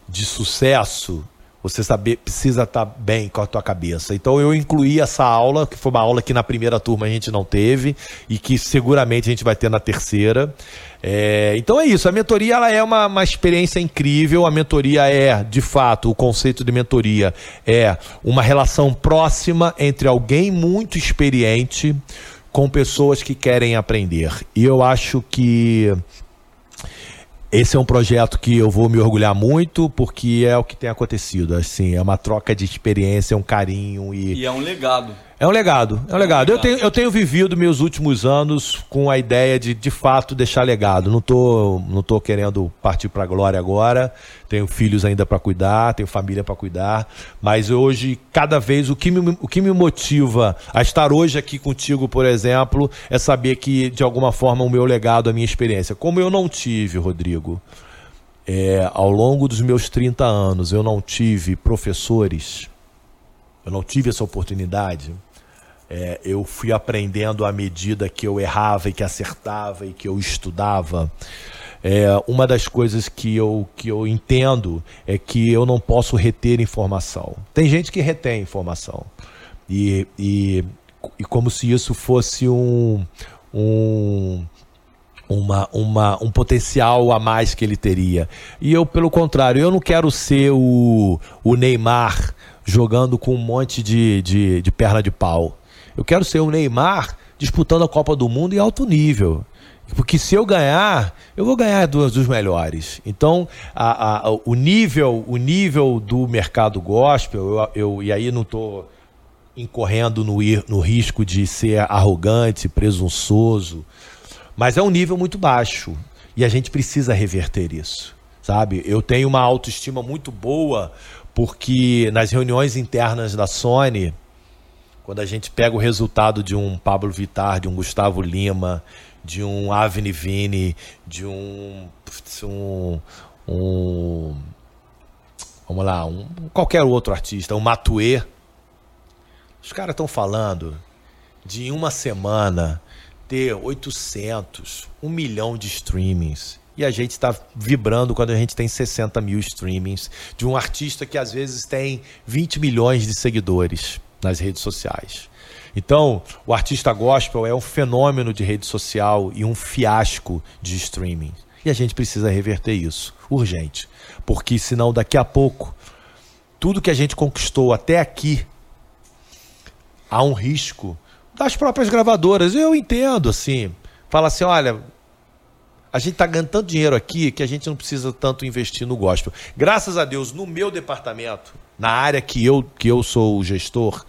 de sucesso, você saber, precisa estar bem com a tua cabeça. Então, eu incluí essa aula, que foi uma aula que na primeira turma a gente não teve e que seguramente a gente vai ter na terceira. É, então é isso, a mentoria ela é uma, uma experiência incrível, a mentoria é, de fato, o conceito de mentoria é uma relação próxima entre alguém muito experiente com pessoas que querem aprender. E eu acho que esse é um projeto que eu vou me orgulhar muito, porque é o que tem acontecido. Assim, é uma troca de experiência, é um carinho. E, e é um legado. É um legado, é um legado. É um legado. Eu, tenho, eu tenho vivido meus últimos anos com a ideia de, de fato, deixar legado. Não tô, não tô querendo partir para a glória agora. Tenho filhos ainda para cuidar, tenho família para cuidar, mas hoje, cada vez, o que, me, o que me motiva a estar hoje aqui contigo, por exemplo, é saber que, de alguma forma, o meu legado, a minha experiência, como eu não tive, Rodrigo, é, ao longo dos meus trinta anos, eu não tive professores, eu não tive essa oportunidade, é, eu fui aprendendo à medida que eu errava e que acertava e que eu estudava. É, uma das coisas que eu, que eu entendo é que eu não posso reter informação. Tem gente que retém informação. E, e, e como se isso fosse um, um, uma, uma, um potencial a mais que ele teria. E eu, pelo contrário, eu não quero ser o, o Neymar jogando com um monte de, de, de perna de pau. Eu quero ser o Neymar disputando a Copa do Mundo em alto nível. Porque se eu ganhar, eu vou ganhar dos, dos melhores. Então, a, a, o, nível, o nível do mercado gospel, eu, eu, e aí não estou incorrendo no, no risco de ser arrogante, presunçoso, mas é um nível muito baixo e a gente precisa reverter isso, sabe? Eu tenho uma autoestima muito boa porque nas reuniões internas da Sony, quando a gente pega o resultado de um Pablo Vittar, de um Gusttavo Lima, de um Avni Vini, de um, um, um vamos lá, um, qualquer outro artista, um Matuê, os caras estão falando de em uma semana ter oitocentos, um milhão de streamings, e a gente está vibrando quando a gente tem sessenta mil streamings, de um artista que às vezes tem vinte milhões de seguidores nas redes sociais. Então, o artista gospel é um fenômeno de rede social e um fiasco de streaming. E a gente precisa reverter isso, urgente. Porque senão daqui a pouco, tudo que a gente conquistou até aqui, há um risco das próprias gravadoras. Eu entendo, assim, fala assim, olha, a gente está ganhando tanto dinheiro aqui que a gente não precisa tanto investir no gospel. Graças a Deus, no meu departamento, na área que eu, que eu sou o gestor,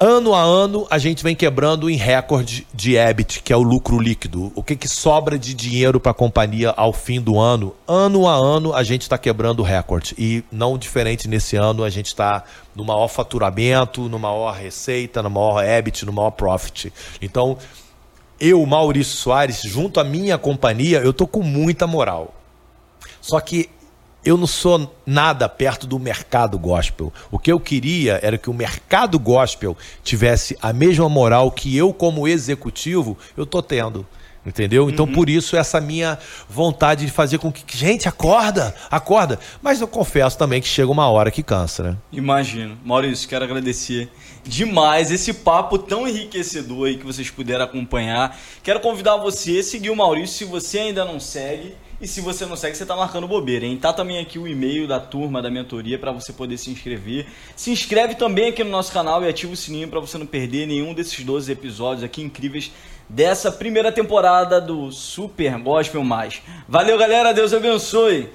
ano a ano a gente vem quebrando em recorde de E B I T, que é o lucro líquido. O que, que sobra de dinheiro para a companhia ao fim do ano? Ano a ano a gente está quebrando recorde. E não diferente nesse ano, a gente está no maior faturamento, no maior receita, no maior E B I T, no maior profit. Então... eu, Maurício Soares, junto à minha companhia, eu tô com muita moral. Só que eu não sou nada perto do mercado gospel. O que eu queria era que o mercado gospel tivesse a mesma moral que eu, como executivo, eu tô tendo. Entendeu? Então, uhum. por isso, essa minha vontade de fazer com que... gente, acorda! Acorda! Mas eu confesso também que chega uma hora que cansa, né? Imagino. Maurício, quero agradecer demais esse papo tão enriquecedor aí que vocês puderam acompanhar. Quero convidar você a seguir o Maurício, se você ainda não segue. E se você não segue, você tá marcando bobeira, hein? Tá também aqui o e-mail da turma, da mentoria, para você poder se inscrever. Se inscreve também aqui no nosso canal e ativa o sininho para você não perder nenhum desses doze episódios aqui incríveis dessa primeira temporada do Super Gospel Mais. Valeu, galera. Deus abençoe.